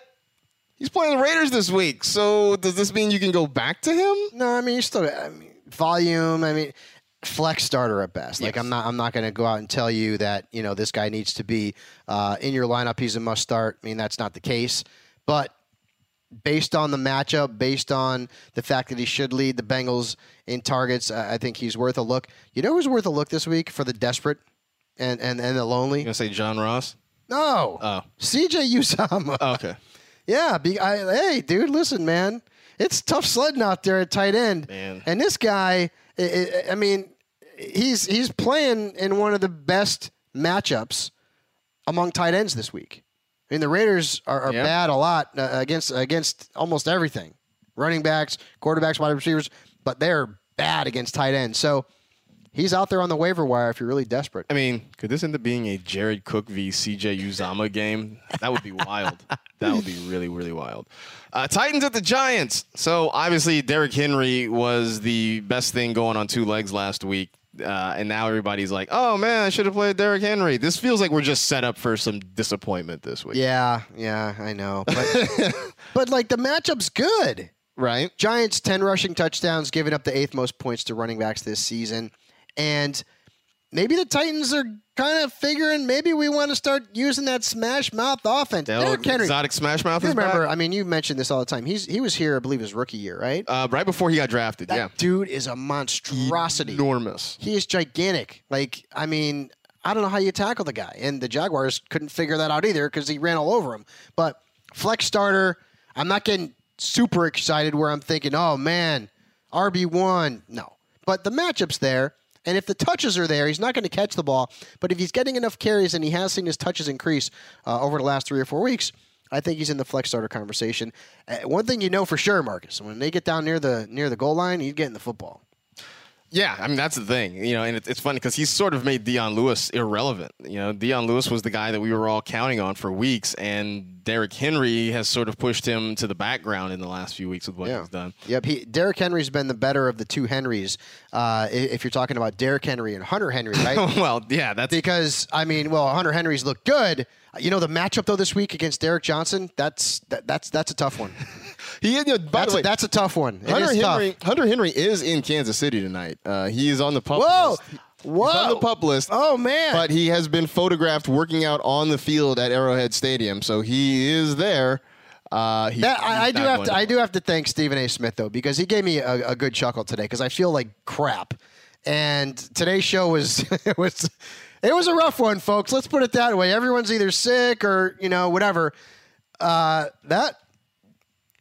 he's playing the Raiders this week. So does this mean you can go back to him? No, I mean, you still I mean, volume. I mean, flex starter at best. Yes. Like I'm not, I'm not going to go out and tell you that, you know, this guy needs to be uh, in your lineup. He's a must start. I mean, that's not the case, but based on the matchup, based on the fact that he should lead the Bengals in targets, uh, I think he's worth a look. You know who's worth a look this week for the desperate and, and, and the lonely? You're going to say John Ross? No. Oh. C J Uzomah. Oh, okay. Yeah. Be, I, hey, dude, listen, man. It's tough sledding out there at tight end. Man. And this guy, I, I mean, he's he's playing in one of the best matchups among tight ends this week. I mean, the Raiders are, are yeah. bad a lot uh, against against almost everything. Running backs, quarterbacks, wide receivers, but they're bad against tight ends. So he's out there on the waiver wire if you're really desperate. I mean, could this end up being a Jared Cook v. C J Uzomah game? That would be wild. That would be really, really wild. Uh, Titans at the Giants. So, obviously, Derrick Henry was the best thing going on two legs last week. Uh, and now everybody's like, oh, man, I should have played Derrick Henry. This feels like we're just set up for some disappointment this week. Yeah, yeah, I know. But, but like, the matchup's good. Right. Giants, ten rushing touchdowns, giving up the eighth most points to running backs this season. And maybe the Titans are kind of figuring maybe we want to start using that smash mouth offense. Derrick Henry, exotic smash mouth. You remember, I mean, you mentioned this all the time. He's he was here, I believe, his rookie year, right? Uh, right before he got drafted. That yeah, dude is a monstrosity. Enormous. He is gigantic. Like, I mean, I don't know how you tackle the guy, and the Jaguars couldn't figure that out either because he ran all over him. But flex starter, I'm not getting super excited where I'm thinking, oh man, R B one. No, but the matchup's there. And if the touches are there, he's not going to catch the ball. But if he's getting enough carries and he has seen his touches increase uh, over the last three or four weeks, I think he's in the flex starter conversation. Uh, one thing you know for sure, Marcus, when they get down near the near the goal line, he's getting the football. Yeah, I mean, that's the thing, you know, and it, it's funny because he's sort of made Dion Lewis irrelevant. You know, Dion Lewis was the guy that we were all counting on for weeks, and Derrick Henry has sort of pushed him to the background in the last few weeks with what yeah. he's done. Yep, he, Derrick Henry's been the better of the two Henrys, uh, if you're talking about Derrick Henry and Hunter Henry, right? Well, yeah, that's... Because, I mean, well, Hunter Henry's looked good. You know, the matchup, though, this week against Derrick Johnson, that's that, that's that's a tough one. He, you know, by that's, the way, a, that's a tough one. It Hunter Henry. Tough. Hunter Henry is in Kansas City tonight. Uh, he is on the pup Whoa. list. Whoa! He's on the pup list. Oh man! But he has been photographed working out on the field at Arrowhead Stadium, so he is there. Uh, he, that, I, I do have to. I do have to thank Stephen A. Smith though, because he gave me a, a good chuckle today. Because I feel like crap, and today's show was it was it was a rough one, folks. Let's put it that way. Everyone's either sick or you know whatever. Uh, that.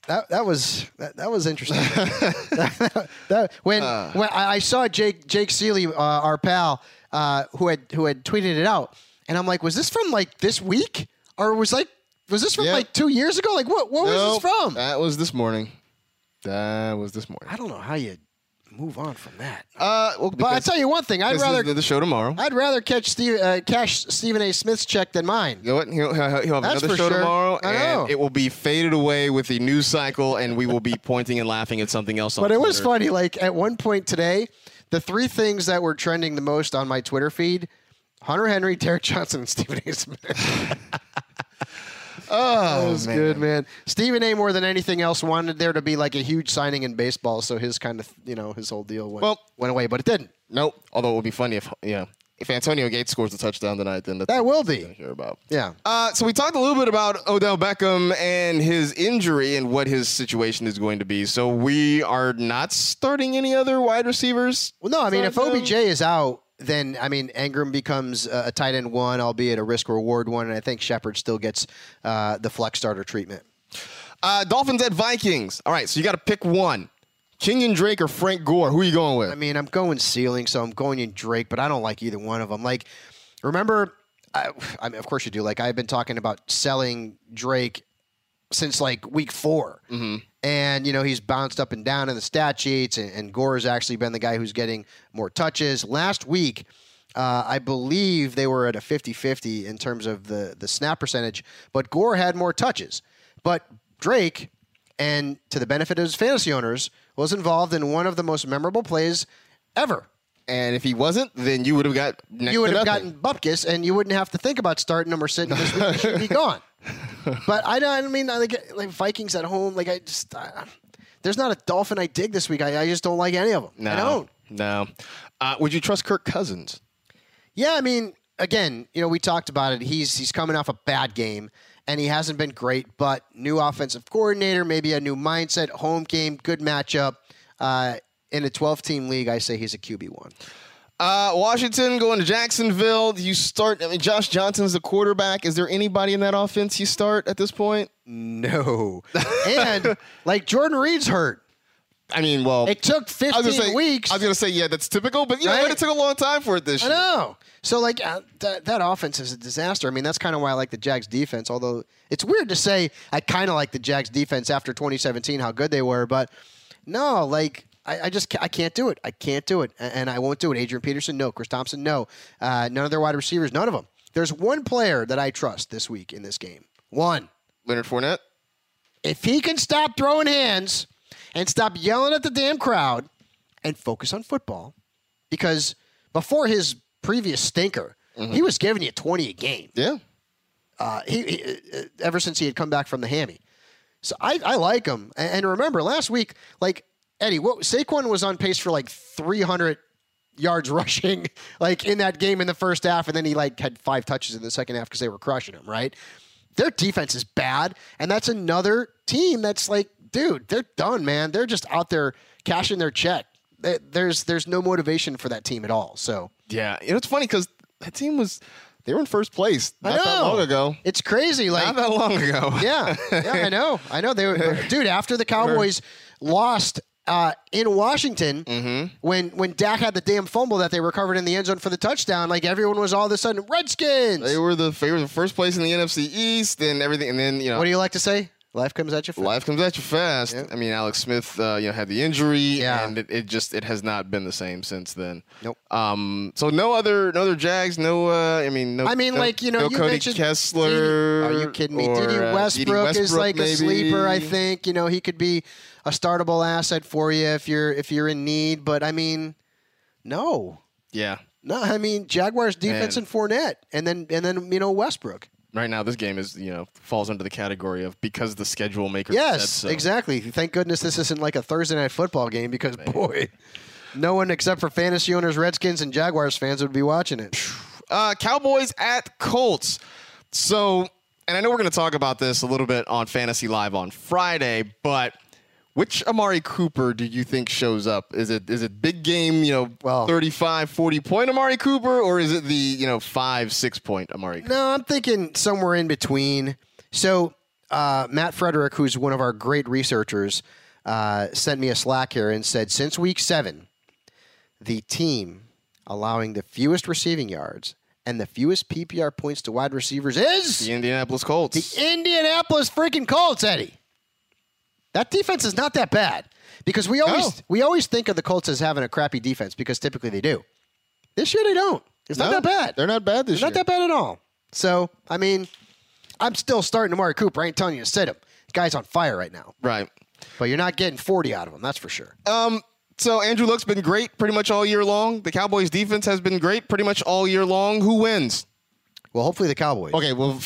That that was that, that was interesting. that, that, when uh, when I, I saw Jake Jake Seeley, uh, our pal, uh, who had who had tweeted it out, and I'm like, was this from like this week, or was like was this from yeah. like two years ago? Like what what nope, was this from? That was this morning. That was this morning. I don't know how you move on from that. Uh, well, but I tell you one thing, I'd rather the show tomorrow. I'd rather catch Steve, uh, cash Stephen A. Smith's check than mine. You know what? He'll, he'll, he'll have That's another show sure. tomorrow, I and know. It will be faded away with the news cycle, and we will be pointing and laughing at something else. On but it Twitter. was funny. Like at one point today, the three things that were trending the most on my Twitter feed: Hunter Henry, Derrick Johnson, and Stephen A. Smith. Oh, that was man. good, man. Stephen A. more than anything else wanted there to be like a huge signing in baseball, so his kind of, you know, his whole deal went, well, went away, but it didn't. Nope. Although it would be funny if, yeah. You know, if Antonio Gates scores a touchdown tonight, then that's that will be hear about. Yeah. Uh, so we talked a little bit about Odell Beckham and his injury and what his situation is going to be. So we are not starting any other wide receivers. Well, no, I mean, if O B J him? is out, then, I mean, Engram becomes uh, a tight end one, albeit a risk-reward one, and I think Shepard still gets uh, the flex starter treatment. Uh, Dolphins at Vikings. All right, so you got to pick one. Kenyon Drake or Frank Gore? Who are you going with? I mean, I'm going ceiling, so I'm going in Drake, but I don't like either one of them. Like, remember, I, I mean, of course you do. Like, I've been talking about selling Drake since, like, week four. Mm-hmm. And, you know, he's bounced up and down in the stat sheets, and, and Gore has actually been the guy who's getting more touches. Last week, uh, I believe they were at a fifty-fifty in terms of the, the snap percentage, but Gore had more touches. But Drake, and to the benefit of his fantasy owners, was involved in one of the most memorable plays ever. And if he wasn't, then you would have got next You would have nothing. gotten Bupkis, and you wouldn't have to think about starting him or sitting this week. He should be gone. But I don't I mean, like, like Vikings at home, like I just, I, there's not a Dolphin I dig this week. I, I just don't like any of them. No, I don't. No. Uh, would you trust Kirk Cousins? Yeah, I mean, again, you know, we talked about it. He's he's coming off a bad game. And he hasn't been great, but new offensive coordinator, maybe a new mindset, home game, good matchup. Uh, in a twelve-team league, I say he's a Q B one. Uh, Washington going to Jacksonville. You start, I mean, Josh Johnson's the quarterback. Is there anybody in that offense you start at this point? No. And, like, Jordan Reed's hurt. I mean, well. It took fifteen I was gonna say, weeks. I was going to say, yeah, that's typical, but you right? know what? It took a long time for it this I year. I know. So, like, uh, th- that offense is a disaster. I mean, that's kind of why I like the Jags defense, although it's weird to say I kind of like the Jags defense after twenty seventeen, how good they were. But, no, like, I, I just ca- I can't do it. I can't do it, and, and I won't do it. Adrian Peterson, no. Chris Thompson, no. Uh, none of their wide receivers, none of them. There's one player that I trust this week in this game. One. Leonard Fournette. If he can stop throwing hands and stop yelling at the damn crowd and focus on football, because before his – previous stinker, mm-hmm. he was giving you twenty a game. Yeah. Uh, he, he ever since he had come back from the hammy. So I, I like him. And, and remember, last week, like, Eddie, what, Saquon was on pace for, like, three hundred yards rushing, like, in that game in the first half, and then he, like, had five touches in the second half because they were crushing him, right? Their defense is bad, and that's another team that's like, dude, they're done, man. They're just out there cashing their check. There's there's no motivation for that team at all. So yeah, you know, it's funny because that team was they were in first place not I know. that long ago. It's crazy, like not that long ago. yeah, yeah, I know, I know. They were, dude. After the Cowboys lost uh, in Washington, mm-hmm. when when Dak had the damn fumble that they recovered in the end zone for the touchdown, like everyone was all of a sudden Redskins. They were the they were the first place in the N F C East, and everything, and then you know. What do you like to say? Life comes at you fast. Life comes at you fast. Yep. I mean, Alex Smith, uh, you know, had the injury, yeah. and it, it just it has not been the same since then. Nope. Um. So no other, no other Jags. No. Uh, I mean, no. I mean, no, like you know, no you Cody mentioned Kessler. D D, are you kidding me? D D Westbrook, uh, Westbrook is like maybe. a sleeper. I think you know he could be a startable asset for you if you're if you're in need. But I mean, no. Yeah. No, I mean Jaguars defense Man. and Fournette, and then and then you know Westbrook. Right now, this game is, you know, falls under the category of because the schedule maker. Yes, so. exactly. Thank goodness this isn't like a Thursday night football game because, Man. boy, no one except for fantasy owners, Redskins, and Jaguars fans would be watching it. Uh, Cowboys at Colts. So, and I know we're going to talk about this a little bit on Fantasy Live on Friday, but which Amari Cooper do you think shows up? Is it is it big game, you know, well, thirty-five, forty-point Amari Cooper, or is it the, you know, five, six-point Amari Cooper? No, I'm thinking somewhere in between. So uh, Matt Frederick, who's one of our great researchers, uh, sent me a Slack here and said, since week seven, the team allowing the fewest receiving yards and the fewest P P R points to wide receivers is? The Indianapolis Colts. The Indianapolis freaking Colts, Eddie. That defense is not that bad because we always no. we always think of the Colts as having a crappy defense because typically they do. This year they don't. It's no, not that bad. They're not bad this they're year. Not that bad at all. So, I mean, I'm still starting Amari Cooper. I ain't telling you to sit him. The guy's on fire right now. Right. But you're not getting forty out of him, that's for sure. Um, so Andrew Luck's been great pretty much all year long. The Cowboys defense has been great pretty much all year long. Who wins? Well, hopefully the Cowboys. Okay, well,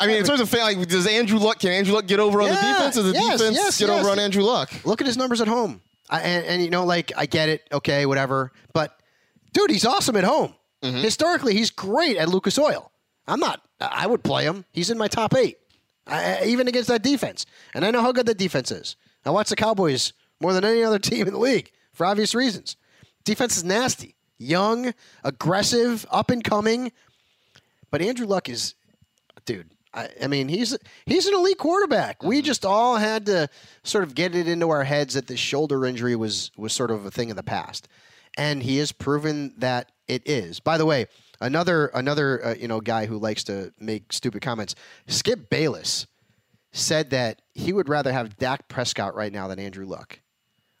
I mean, in terms of, like, does Andrew Luck, can Andrew Luck get over on yeah, the defense? Does the yes, defense yes, get yes. over on Andrew Luck? Look at his numbers at home. I, and, and, you know, like, I get it. Okay, whatever. But, dude, he's awesome at home. Mm-hmm. Historically, he's great at Lucas Oil. I'm not. I would play him. He's in my top eight, I, even against that defense. And I know how good that defense is. I watch the Cowboys more than any other team in the league for obvious reasons. Defense is nasty. Young, aggressive, up and coming. But Andrew Luck is, dude, I, I mean, he's he's an elite quarterback. We just all had to sort of get it into our heads that this shoulder injury was was sort of a thing of the past. And he has proven that it is. By the way, another another uh, you know guy who likes to make stupid comments, Skip Bayless, said that he would rather have Dak Prescott right now than Andrew Luck.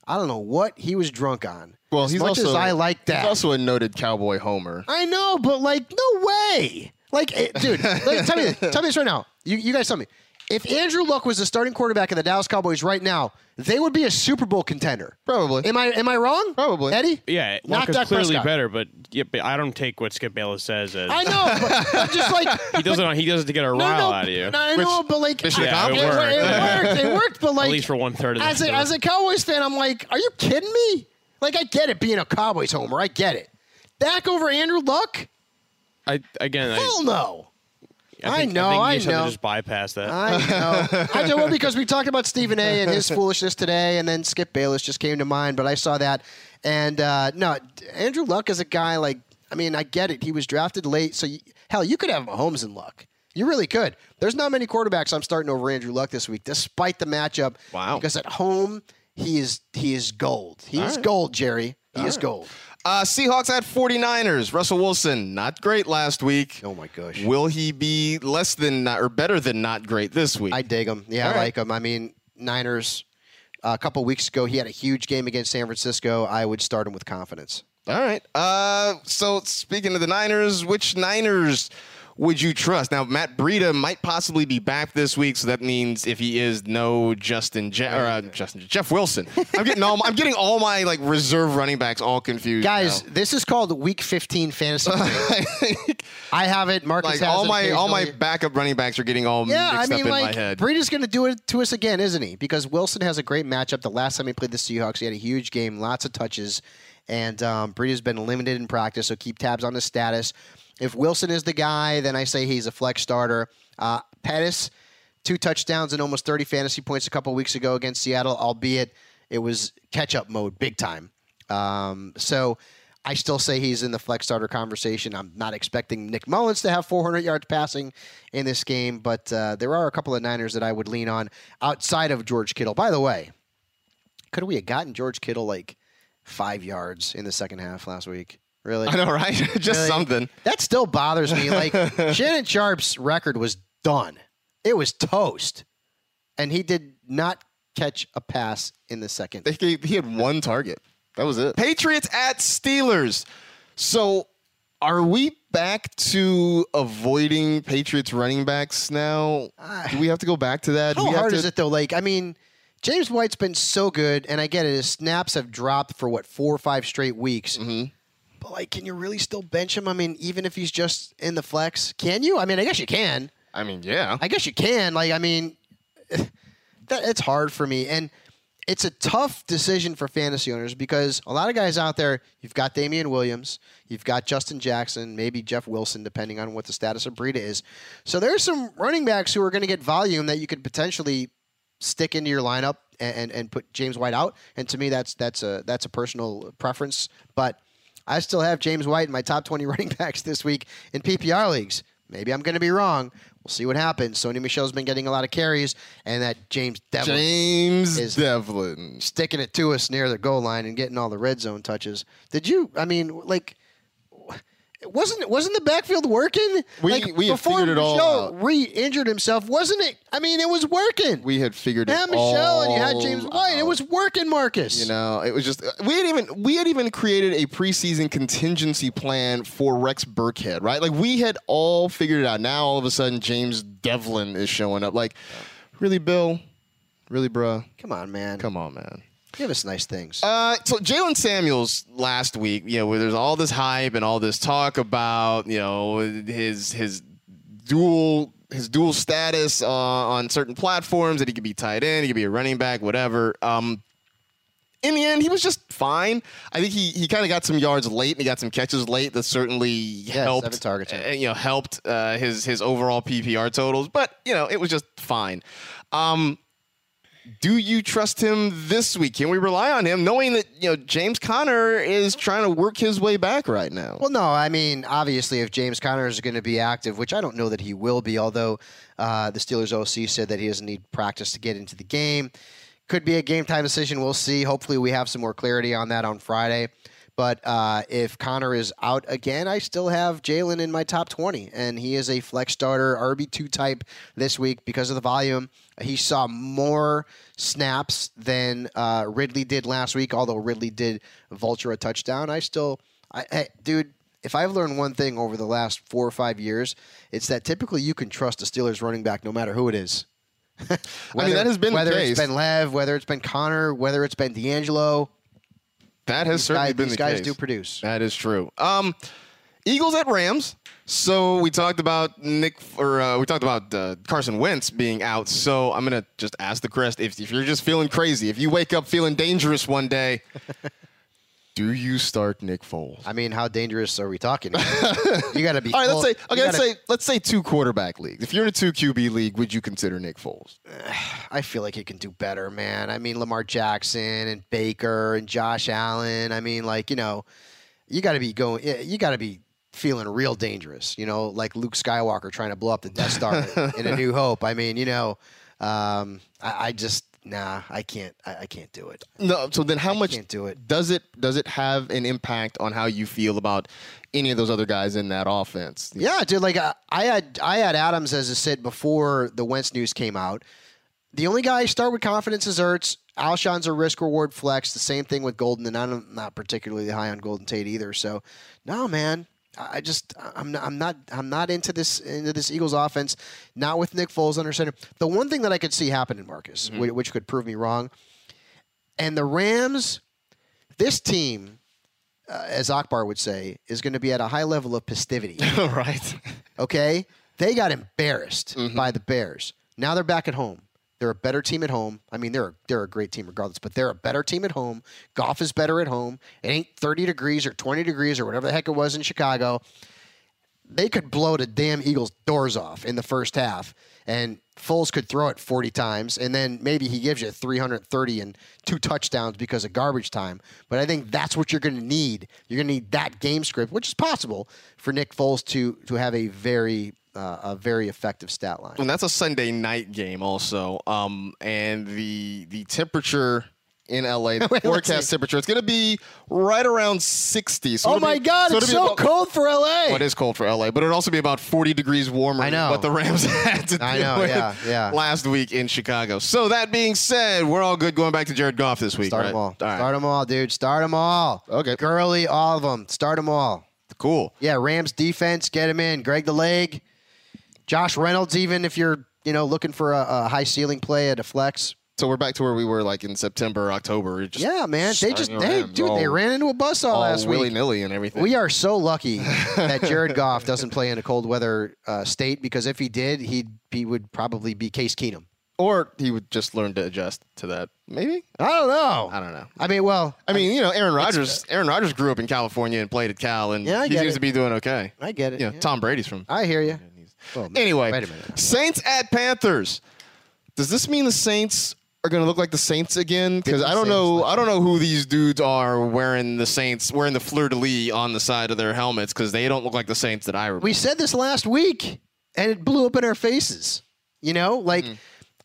I don't know what he was drunk on. Well, as he's much also, as I like Dak. He's also a noted cowboy homer. I know, but, like, no way. Like, it, dude, like, tell me this. Tell me this right now. You, you guys tell me. If Andrew Luck was the starting quarterback of the Dallas Cowboys right now, they would be a Super Bowl contender. Probably. Am I am I wrong? Probably. Eddie? Yeah. Luck is clearly Prescott. better, but yeah, I don't take what Skip Bayless says as. I know, but, but just like he does it. He does it to get a no, rile no, out of you. No, I know, Which, but like I, yeah, it, it, worked. it worked. It worked. But like at least for one third of the as a, as a Cowboys fan, I'm like, are you kidding me? Like, I get it being a Cowboys homer. I get it. Dak over Andrew Luck? I again. Hell I, no. I, think, I know, I, think you I know. Just bypass that. I know. I know. Well, because we talked about Stephen A. and his foolishness today, and then Skip Bayless just came to mind. But I saw that, and uh, no, Andrew Luck is a guy. Like, I mean, I get it. He was drafted late, so you, hell, you could have Mahomes in Luck. You really could. There's not many quarterbacks I'm starting over Andrew Luck this week, despite the matchup. Wow. Because at home, he is he is gold. He All is right. gold, Jerry. He All is right. gold. Uh, Seahawks at forty-niners. Russell Wilson, not great last week. Oh, my gosh. Will he be less than not, or better than not great this week? I dig him. Yeah, All I right. like him. I mean, Niners, uh, a couple weeks ago, he had a huge game against San Francisco. I would start him with confidence. All right. Uh, so, speaking of the Niners, which Niners would you trust? Now, Matt Breida might possibly be back this week, so that means if he is, no Justin Je- or, uh, Justin Jeff Wilson. I'm getting all my, I'm getting all my like reserve running backs all confused. Guys, now. This is called Week fifteen fantasy. I have it. Marcus like, has all it my all my backup running backs are getting all yeah, mixed I mean, up in like, my head. Breida's going to do it to us again, isn't he? Because Wilson has a great matchup. The last time he played the Seahawks, he had a huge game, lots of touches, and um, Breida's been limited in practice. So keep tabs on his status. If Wilson is the guy, then I say he's a flex starter. Uh, Pettis, two touchdowns and almost thirty fantasy points a couple weeks ago against Seattle, albeit it was catch-up mode big time. Um, so I still say he's in the flex starter conversation. I'm not expecting Nick Mullins to have four hundred yards passing in this game, but uh, there are a couple of Niners that I would lean on outside of George Kittle. By the way, could we have gotten George Kittle like five yards in the second half last week? Really? I know, right? Just really? something. That still bothers me. Like, Shannon Sharp's record was done. It was toast. And he did not catch a pass in the second. They gave, he had one target. That was it. Patriots at Steelers. So, are we back to avoiding Patriots running backs now? Uh, Do we have to go back to that? How we hard have to- is it, though? Like, I mean, James White's been so good, and I get it. His snaps have dropped for, what, four or five straight weeks. Mm-hmm. But, like, can you really still bench him? I mean, even if he's just in the flex, can you? I mean, I guess you can. I mean, yeah. I guess you can. Like, I mean, that it's hard for me. And it's a tough decision for fantasy owners because a lot of guys out there, you've got Damian Williams, you've got Justin Jackson, maybe Jeff Wilson, depending on what the status of Breida is. So there's some running backs who are going to get volume that you could potentially stick into your lineup and, and, and put James White out. And to me, that's that's a that's a personal preference. But I still have James White in my top twenty running backs this week in P P R leagues. Maybe I'm going to be wrong. We'll see what happens. Sony Michel's been getting a lot of carries, and that James Devlin James is Devlin. sticking it to us near the goal line and getting all the red zone touches. Did you, I mean, like, wasn't wasn't the backfield working? We, like, we had figured it all out. Before Michel re-injured himself, wasn't it? I mean, it was working. We had figured it all out. You had Michel and you had James White. Out. It was working, Marcus. You know, it was just we had even we had even created a preseason contingency plan for Rex Burkhead, right? Like we had all figured it out. Now all of a sudden, James Devlin is showing up. Like, really, Bill? Really, bruh? Come on, man. Come on, man. Give us nice things. Uh, so Jalen Samuels last week, you know, where there's all this hype and all this talk about, you know, his his dual his dual status uh, on certain platforms, that he could be tight end, he could be a running back, whatever. Um, in the end, he was just fine. I think he, he kind of got some yards late and he got some catches late that certainly yeah, helped seven targets. Uh, you know, helped uh, his his overall P P R totals, but you know, it was just fine. Um, Do you trust him this week? Can we rely on him, knowing that, you know, James Conner is trying to work his way back right now? Well, no, I mean, obviously, if James Conner is going to be active, which I don't know that he will be, although uh, the Steelers O C said that he doesn't need practice to get into the game. Could be a game-time decision. We'll see. Hopefully, we have some more clarity on that on Friday. But uh, if Conner is out again, I still have Jalen in my top twenty, and he is a flex starter, R B two type this week because of the volume. He saw more snaps than uh, Ridley did last week, although Ridley did vulture a touchdown. I still, I, I, dude, if I've learned one thing over the last four or five years, it's that typically you can trust a Steelers running back no matter who it is. whether, I mean, that has been whether the case. It's been Lev, whether it's been Conner, whether it's been D'Angelo. That has these certainly guys, been the case. These guys do produce. That is true. Um, Eagles at Rams. So we talked about Nick, or uh, we talked about uh, Carson Wentz being out. So I'm gonna just ask the crest: if, if you're just feeling crazy, if you wake up feeling dangerous one day, do you start Nick Foles? I mean, how dangerous are we talking? You gotta be. All right, cold. let's say. Okay, let's say. Let's say two quarterback leagues. If you're in a two Q B league, would you consider Nick Foles? I feel like he can do better, man. I mean, Lamar Jackson and Baker and Josh Allen. I mean, like you know, you gotta be going. You gotta be. feeling real dangerous, you know, like Luke Skywalker trying to blow up the Death Star in A New Hope. I mean, you know, um, I, I just nah, I can't, I, I can't do it. No, so then how I much can't do it. does it does it have an impact on how you feel about any of those other guys in that offense? Yeah, dude. Like I, I had I had Adams as a sit before the Wentz news came out. The only guy I start with confidence is Ertz. Alshon's a risk-reward flex. The same thing with Golden, and I'm not particularly high on Golden Tate either. So, no, man. I just I'm not, I'm not I'm not into this into this Eagles offense, not with Nick Foles under center. The one thing that I could see happening, Marcus, mm-hmm. which could prove me wrong, and the Rams, this team, uh, as Akbar would say, is going to be at a high level of festivity. Right. Okay. They got embarrassed mm-hmm. by the Bears. Now they're back at home. They're a better team at home. I mean, they're they're a great team regardless, but they're a better team at home. Goff is better at home. It ain't thirty degrees or twenty degrees or whatever the heck it was in Chicago. They could blow the damn Eagles' doors off in the first half, and Foles could throw it forty times, and then maybe he gives you three hundred thirty and two touchdowns because of garbage time. But I think that's what you're going to need. You're going to need that game script, which is possible for Nick Foles to to have a very Uh, a very effective stat line. And that's a Sunday night game also. Um, and the the temperature in L A, the Wait, forecast temperature, it's going to be right around sixty. So oh, my be, God, so it's so about, cold for L A. Well, it is cold for L A, but it'll also be about forty degrees warmer I know. than what the Rams had to I deal know, with yeah, yeah. last week in Chicago. So that being said, we're all good going back to Jared Goff this week. Start right? them all. all right. Start them all, dude. Start them all. Okay. Gurley, all of them. Start them all. Cool. Yeah, Rams defense, get him in. Greg the Leg. Josh Reynolds, even if you're, you know, looking for a, a high ceiling play at a flex. So we're back to where we were like in September, October. Just yeah, man. They just, they, dude, all, they ran into a bus all, all last week. Willy-nilly and everything. We are so lucky that Jared Goff doesn't play in a cold weather uh, state, because if he did, he'd he would probably be Case Keenum. Or he would just learn to adjust to that. Maybe? I don't know. I don't know. I mean, well. I mean, you know, Aaron Rodgers Aaron Rodgers grew up in California and played at Cal, and yeah, he seems it. to be doing okay. I get it. You know, yeah. Tom Brady's from. I hear you. Well, anyway, wait a minute. Saints at Panthers. Does this mean the Saints are going to look like the Saints again? Because I don't know, I don't know who these dudes are wearing the Saints, wearing the fleur-de-lis on the side of their helmets, because they don't look like the Saints that I remember. We said this last week, and it blew up in our faces. You know, like mm.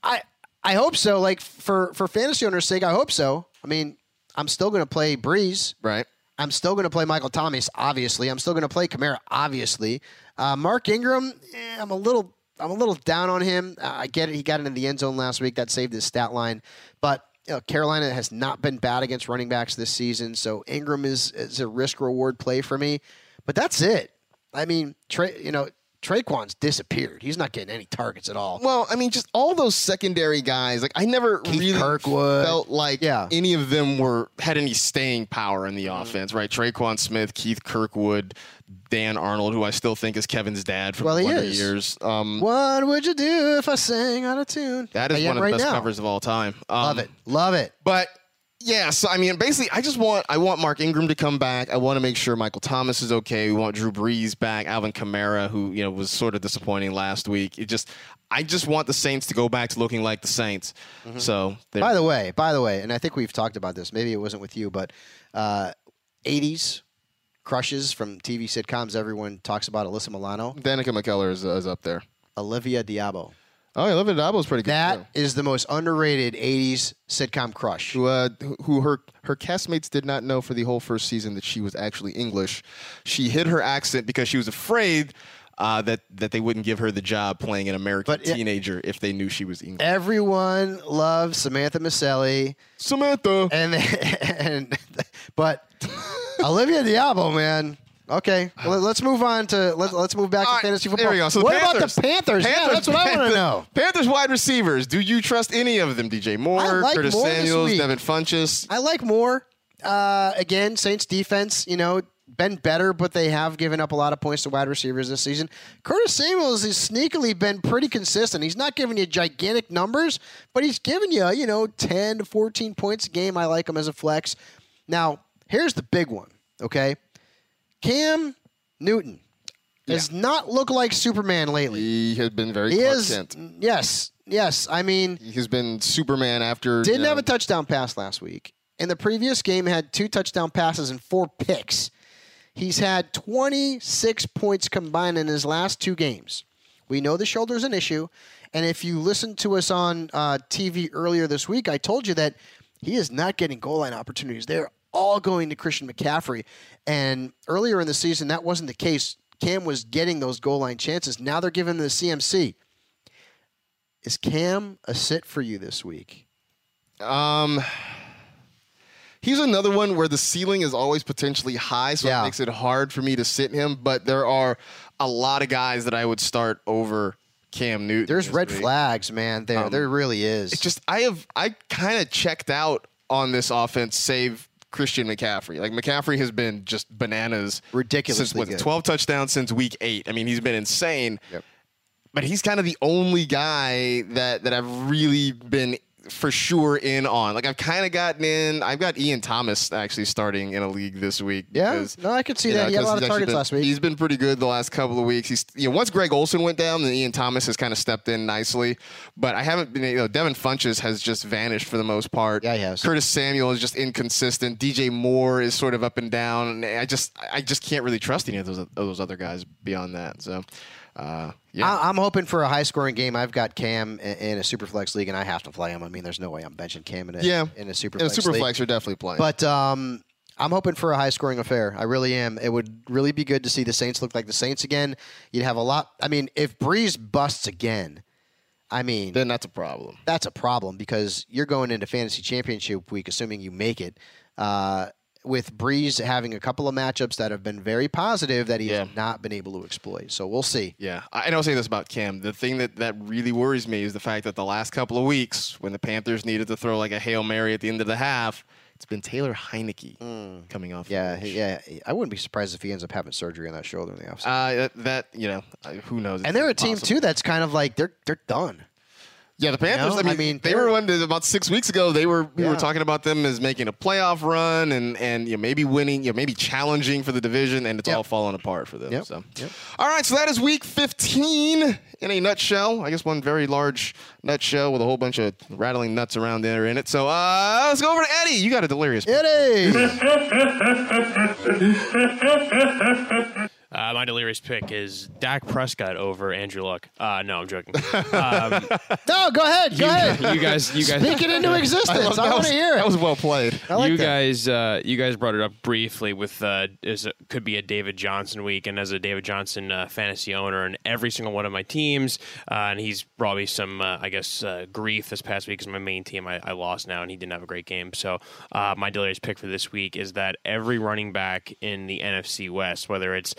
I, I hope so. Like for for fantasy owners' sake, I hope so. I mean, I'm still going to play Breeze, right? I'm still going to play Michael Thomas, obviously. I'm still going to play Kamara, obviously. Uh, Mark Ingram, eh, I'm a little, I'm a little down on him. Uh, I get it; he got into the end zone last week, that saved his stat line. But you know, Carolina has not been bad against running backs this season, so Ingram is is a risk reward play for me. But that's it. I mean, Trey, you know, Traquan's disappeared. He's not getting any targets at all. Well, I mean, just all those secondary guys. Like, I never Keith really Kirkwood. felt like yeah. any of them were had any staying power in the mm-hmm. offense, right? Traquan Smith, Keith Kirkwood, Dan Arnold, who I still think is Kevin's dad for well, he is. years. Um, what would you do if I sang out of tune? That is one of right the best now. covers of all time. Um, Love it. Love it. But... Yeah, so, I mean, basically, I just want I want Mark Ingram to come back. I want to make sure Michael Thomas is okay. We want Drew Brees back, Alvin Kamara, who, you know, was sort of disappointing last week. It just I just want the Saints to go back to looking like the Saints. Mm-hmm. So, By the way, by the way, and I think we've talked about this. Maybe it wasn't with you, but uh, eighties crushes from T V sitcoms. Everyone talks about Alyssa Milano. Danica McKellar is, uh, is up there. Olivia Diabo. Oh, yeah, Olivia Diabo is pretty good. That too. is the most underrated eighties sitcom crush. Who, uh, who her her castmates did not know for the whole first season that she was actually English. She hid her accent because she was afraid uh, that that they wouldn't give her the job playing an American but teenager it, if they knew she was English. Everyone loves Samantha Maselli. Samantha. And, and but Olivia Diabo, man. Okay, well, let's move on to let's let's move back All to fantasy football. There we go. So what Panthers. about the Panthers? Panthers yeah, that's what Panthers, I want to know. Panthers wide receivers. Do you trust any of them? D J Moore, like Curtis Moore Samuels, Devin Funchess. I like Moore. Uh, again, Saints defense. You know, been better, but they have given up a lot of points to wide receivers this season. Curtis Samuels has sneakily been pretty consistent. He's not giving you gigantic numbers, but he's giving you you know ten to fourteen points a game. I like him as a flex. Now, here's the big one. Okay. Cam Newton does yeah. not look like Superman lately. He has been very consistent. Yes, yes. I mean, he's been Superman after. Didn't you know, have a touchdown pass last week. And the previous game had two touchdown passes and four picks. He's had twenty-six points combined in his last two games. We know the shoulder's an issue. And if you listened to us on uh, T V earlier this week, I told you that he is not getting goal line opportunities. They're all going to Christian McCaffrey. And earlier in the season, that wasn't the case. Cam was getting those goal line chances. Now they're giving him the C M C. Is Cam a sit for you this week? Um, he's another one where the ceiling is always potentially high, so yeah. it makes it hard for me to sit him. But there are a lot of guys that I would start over Cam Newton. There's red week. flags, man. There, um, there really is. It's just I have I kind of checked out on this offense, save Christian McCaffrey. Like, McCaffrey has been just bananas. Ridiculously since, what, good. twelve touchdowns since week eight. I mean, he's been insane. Yep. But he's kind of the only guy that, that I've really been for sure in on. Like, I've kind of gotten in. I've got Ian Thomas actually starting in a league this week. Yeah, because, no, I could see that. Know, he had a lot of targets been, last week. He's been pretty good the last couple of weeks. He's you know, once Greg Olsen went down, then Ian Thomas has kind of stepped in nicely. But I haven't been, you know, Devin Funchess has just vanished for the most part. Yeah, he has. Curtis Samuel is just inconsistent. D J Moore is sort of up and down. And I just, I just can't really trust any of those, of those other guys beyond that. So. Uh, yeah. I, I'm hoping for a high-scoring game. I've got Cam in, in a Superflex league, and I have to play him. I mean, there's no way I'm benching Cam in a, yeah. in a Superflex league. In a Superflex, you're definitely playing. But um, I'm hoping for a high-scoring affair. I really am. It would really be good to see the Saints look like the Saints again. You'd have a lot. I mean, if Breeze busts again, I mean. Then that's a problem. That's a problem because you're going into Fantasy Championship week, assuming you make it, uh, with Breeze having a couple of matchups that have been very positive that he yeah. has not been able to exploit. So we'll see. Yeah. I don't say this about Cam. The thing that, that really worries me is the fact that the last couple of weeks when the Panthers needed to throw like a Hail Mary at the end of the half, it's been Taylor Heineke mm. coming off. Yeah, the yeah. I wouldn't be surprised if he ends up having surgery on that shoulder in the offseason. Uh, that, you know, who knows? And they're a team, too, that's kind of like they're they're done. Yeah, the Panthers, you know? I mean, I mean they were one about six weeks ago, they were we yeah. were talking about them as making a playoff run and, and you know, maybe winning, you know, maybe challenging for the division, and it's yep. all falling apart for them. Yep. So yep. all right, so that is week fifteen in a nutshell. I guess one very large nutshell with a whole bunch of rattling nuts around there in it. So uh, let's go over to Eddie. You got a delirious Eddie. Uh, my delirious pick is Dak Prescott over Andrew Luck. Uh, no, I'm joking. Um, no, go ahead. Go you, ahead. You guys, you guys speak it into existence. I, I want to hear it. That was well played. I like you that. guys, uh, you guys brought it up briefly with uh, is a, could be a David Johnson week, and as a David Johnson uh, fantasy owner in every single one of my teams, uh, and he's brought me some, uh, I guess, uh, grief this past week because my main team I, I lost now, and he didn't have a great game. So uh, my delirious pick for this week is that every running back in the N F C West, whether it's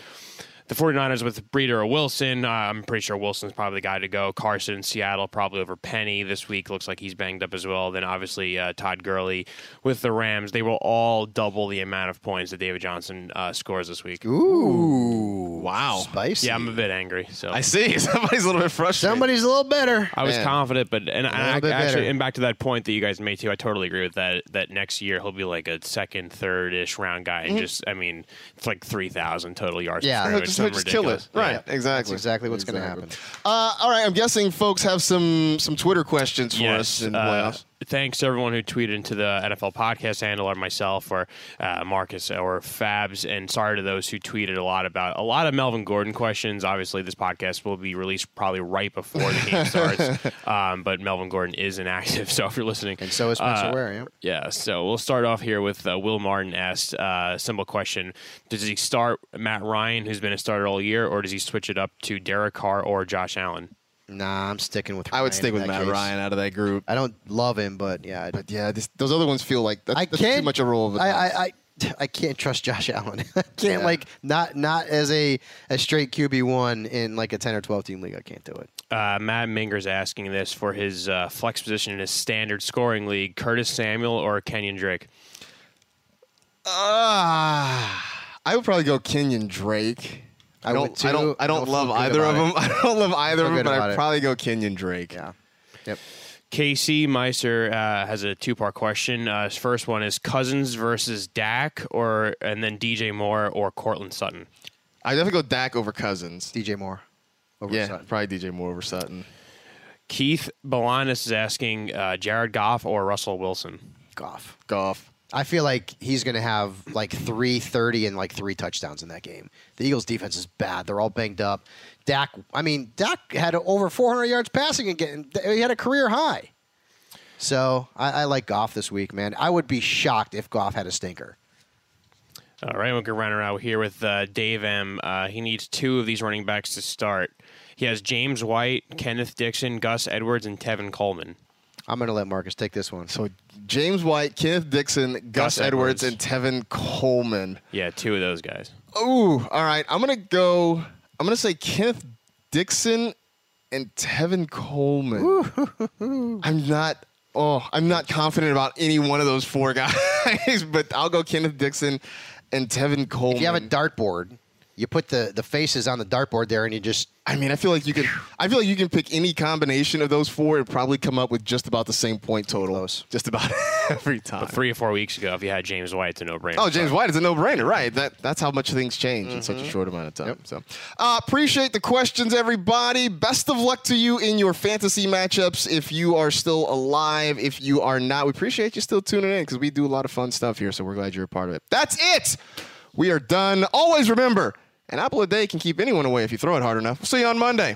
the 49ers with Breeder or Wilson. Uh, I'm pretty sure Wilson's probably the guy to go. Carson in Seattle, probably over Penny this week. Looks like he's banged up as well. Then obviously uh, Todd Gurley with the Rams. They will all double the amount of points that David Johnson uh, scores this week. Ooh. Wow. Spicy. Yeah, I'm a bit angry. So I see. Somebody's a little bit frustrated. Somebody's a little bitter. I was Man. confident, but and, and I, actually, better. and back to that point that you guys made too, I totally agree with that, that next year he'll be like a second, third-ish round guy. And mm-hmm. just, I mean, it's like three thousand total yards. Yeah, through, just, just kill it. Right, yeah. exactly. That's exactly what's exactly. going to happen. Uh, all right, I'm guessing folks have some, some Twitter questions for yes, us in uh, playoffs. Thanks to everyone who tweeted into the N F L podcast handle or myself or uh, Marcus or Fabs. And sorry to those who tweeted a lot about a lot of Melvin Gordon questions. Obviously, this podcast will be released probably right before the game starts. Um, but Melvin Gordon is inactive. So if you're listening. And so is Spencer uh, Ware, yeah. Yeah. So we'll start off here with uh, Will Martin asked a uh, simple question. Does he start Matt Ryan, who's been a starter all year, or does he switch it up to Derek Carr or Josh Allen? Nah, I'm sticking with Ryan. I would stick with Matt case. Ryan out of that group. I don't love him, but yeah. But yeah, this, those other ones feel like that's, I that's can't, too much a role of a I, I, I I can't trust Josh Allen. I can't, yeah. like, not not as a, a straight Q B one in, like, a ten or twelve team league. I can't do it. Uh, Matt Minger's asking this for his uh, flex position in his standard scoring league. Curtis Samuel or Kenyon Drake? Ah, uh, I would probably go Kenyon Drake. I don't, I don't, I don't, don't love either of them. It. I don't love either feel of them, but I'd probably go Kenyon Drake. Yeah. Yep. K C Meiser uh, has a two-part question. Uh, his first one is Cousins versus Dak, or and then D J Moore or Courtland Sutton. I definitely go Dak over Cousins. D J Moore over yeah, Sutton. Probably D J Moore over Sutton. Keith Balanis is asking uh, Jared Goff or Russell Wilson. Goff. Goff. I feel like he's going to have like three thirty and like three touchdowns in that game. The Eagles' defense is bad. They're all banged up. Dak, I mean, Dak had over four hundred yards passing again. He had a career high. So I, I like Goff this week, man. I would be shocked if Goff had a stinker. All right, we're going to run around here with uh, Dave M. Uh, he needs two of these running backs to start. He has James White, Kenneth Dixon, Gus Edwards, and Tevin Coleman. I'm going to let Marcus take this one. So James White, Kenneth Dixon, Gus, Gus Edwards, Edwards, and Tevin Coleman. Yeah, two of those guys. Oh, all right. I'm going to go – I'm going to say Kenneth Dixon and Tevin Coleman. I'm not – oh, I'm not confident about any one of those four guys, but I'll go Kenneth Dixon and Tevin Coleman. If you have a dartboard, you put the, the faces on the dartboard there and you just – I mean, I feel like you could. I feel like you can pick any combination of those four and probably come up with just about the same point total. Close. Just about every time. But three or four weeks ago, if you had James White, it's a no-brainer. Oh, James White is a no-brainer, right? That that's how much things change mm-hmm. in such a short amount of time. Yep. So, uh, appreciate the questions, everybody. Best of luck to you in your fantasy matchups. If you are still alive, if you are not, we appreciate you still tuning in because we do a lot of fun stuff here. So we're glad you're a part of it. That's it. We are done. Always remember. An apple a day can keep anyone away if you throw it hard enough. We'll see you on Monday.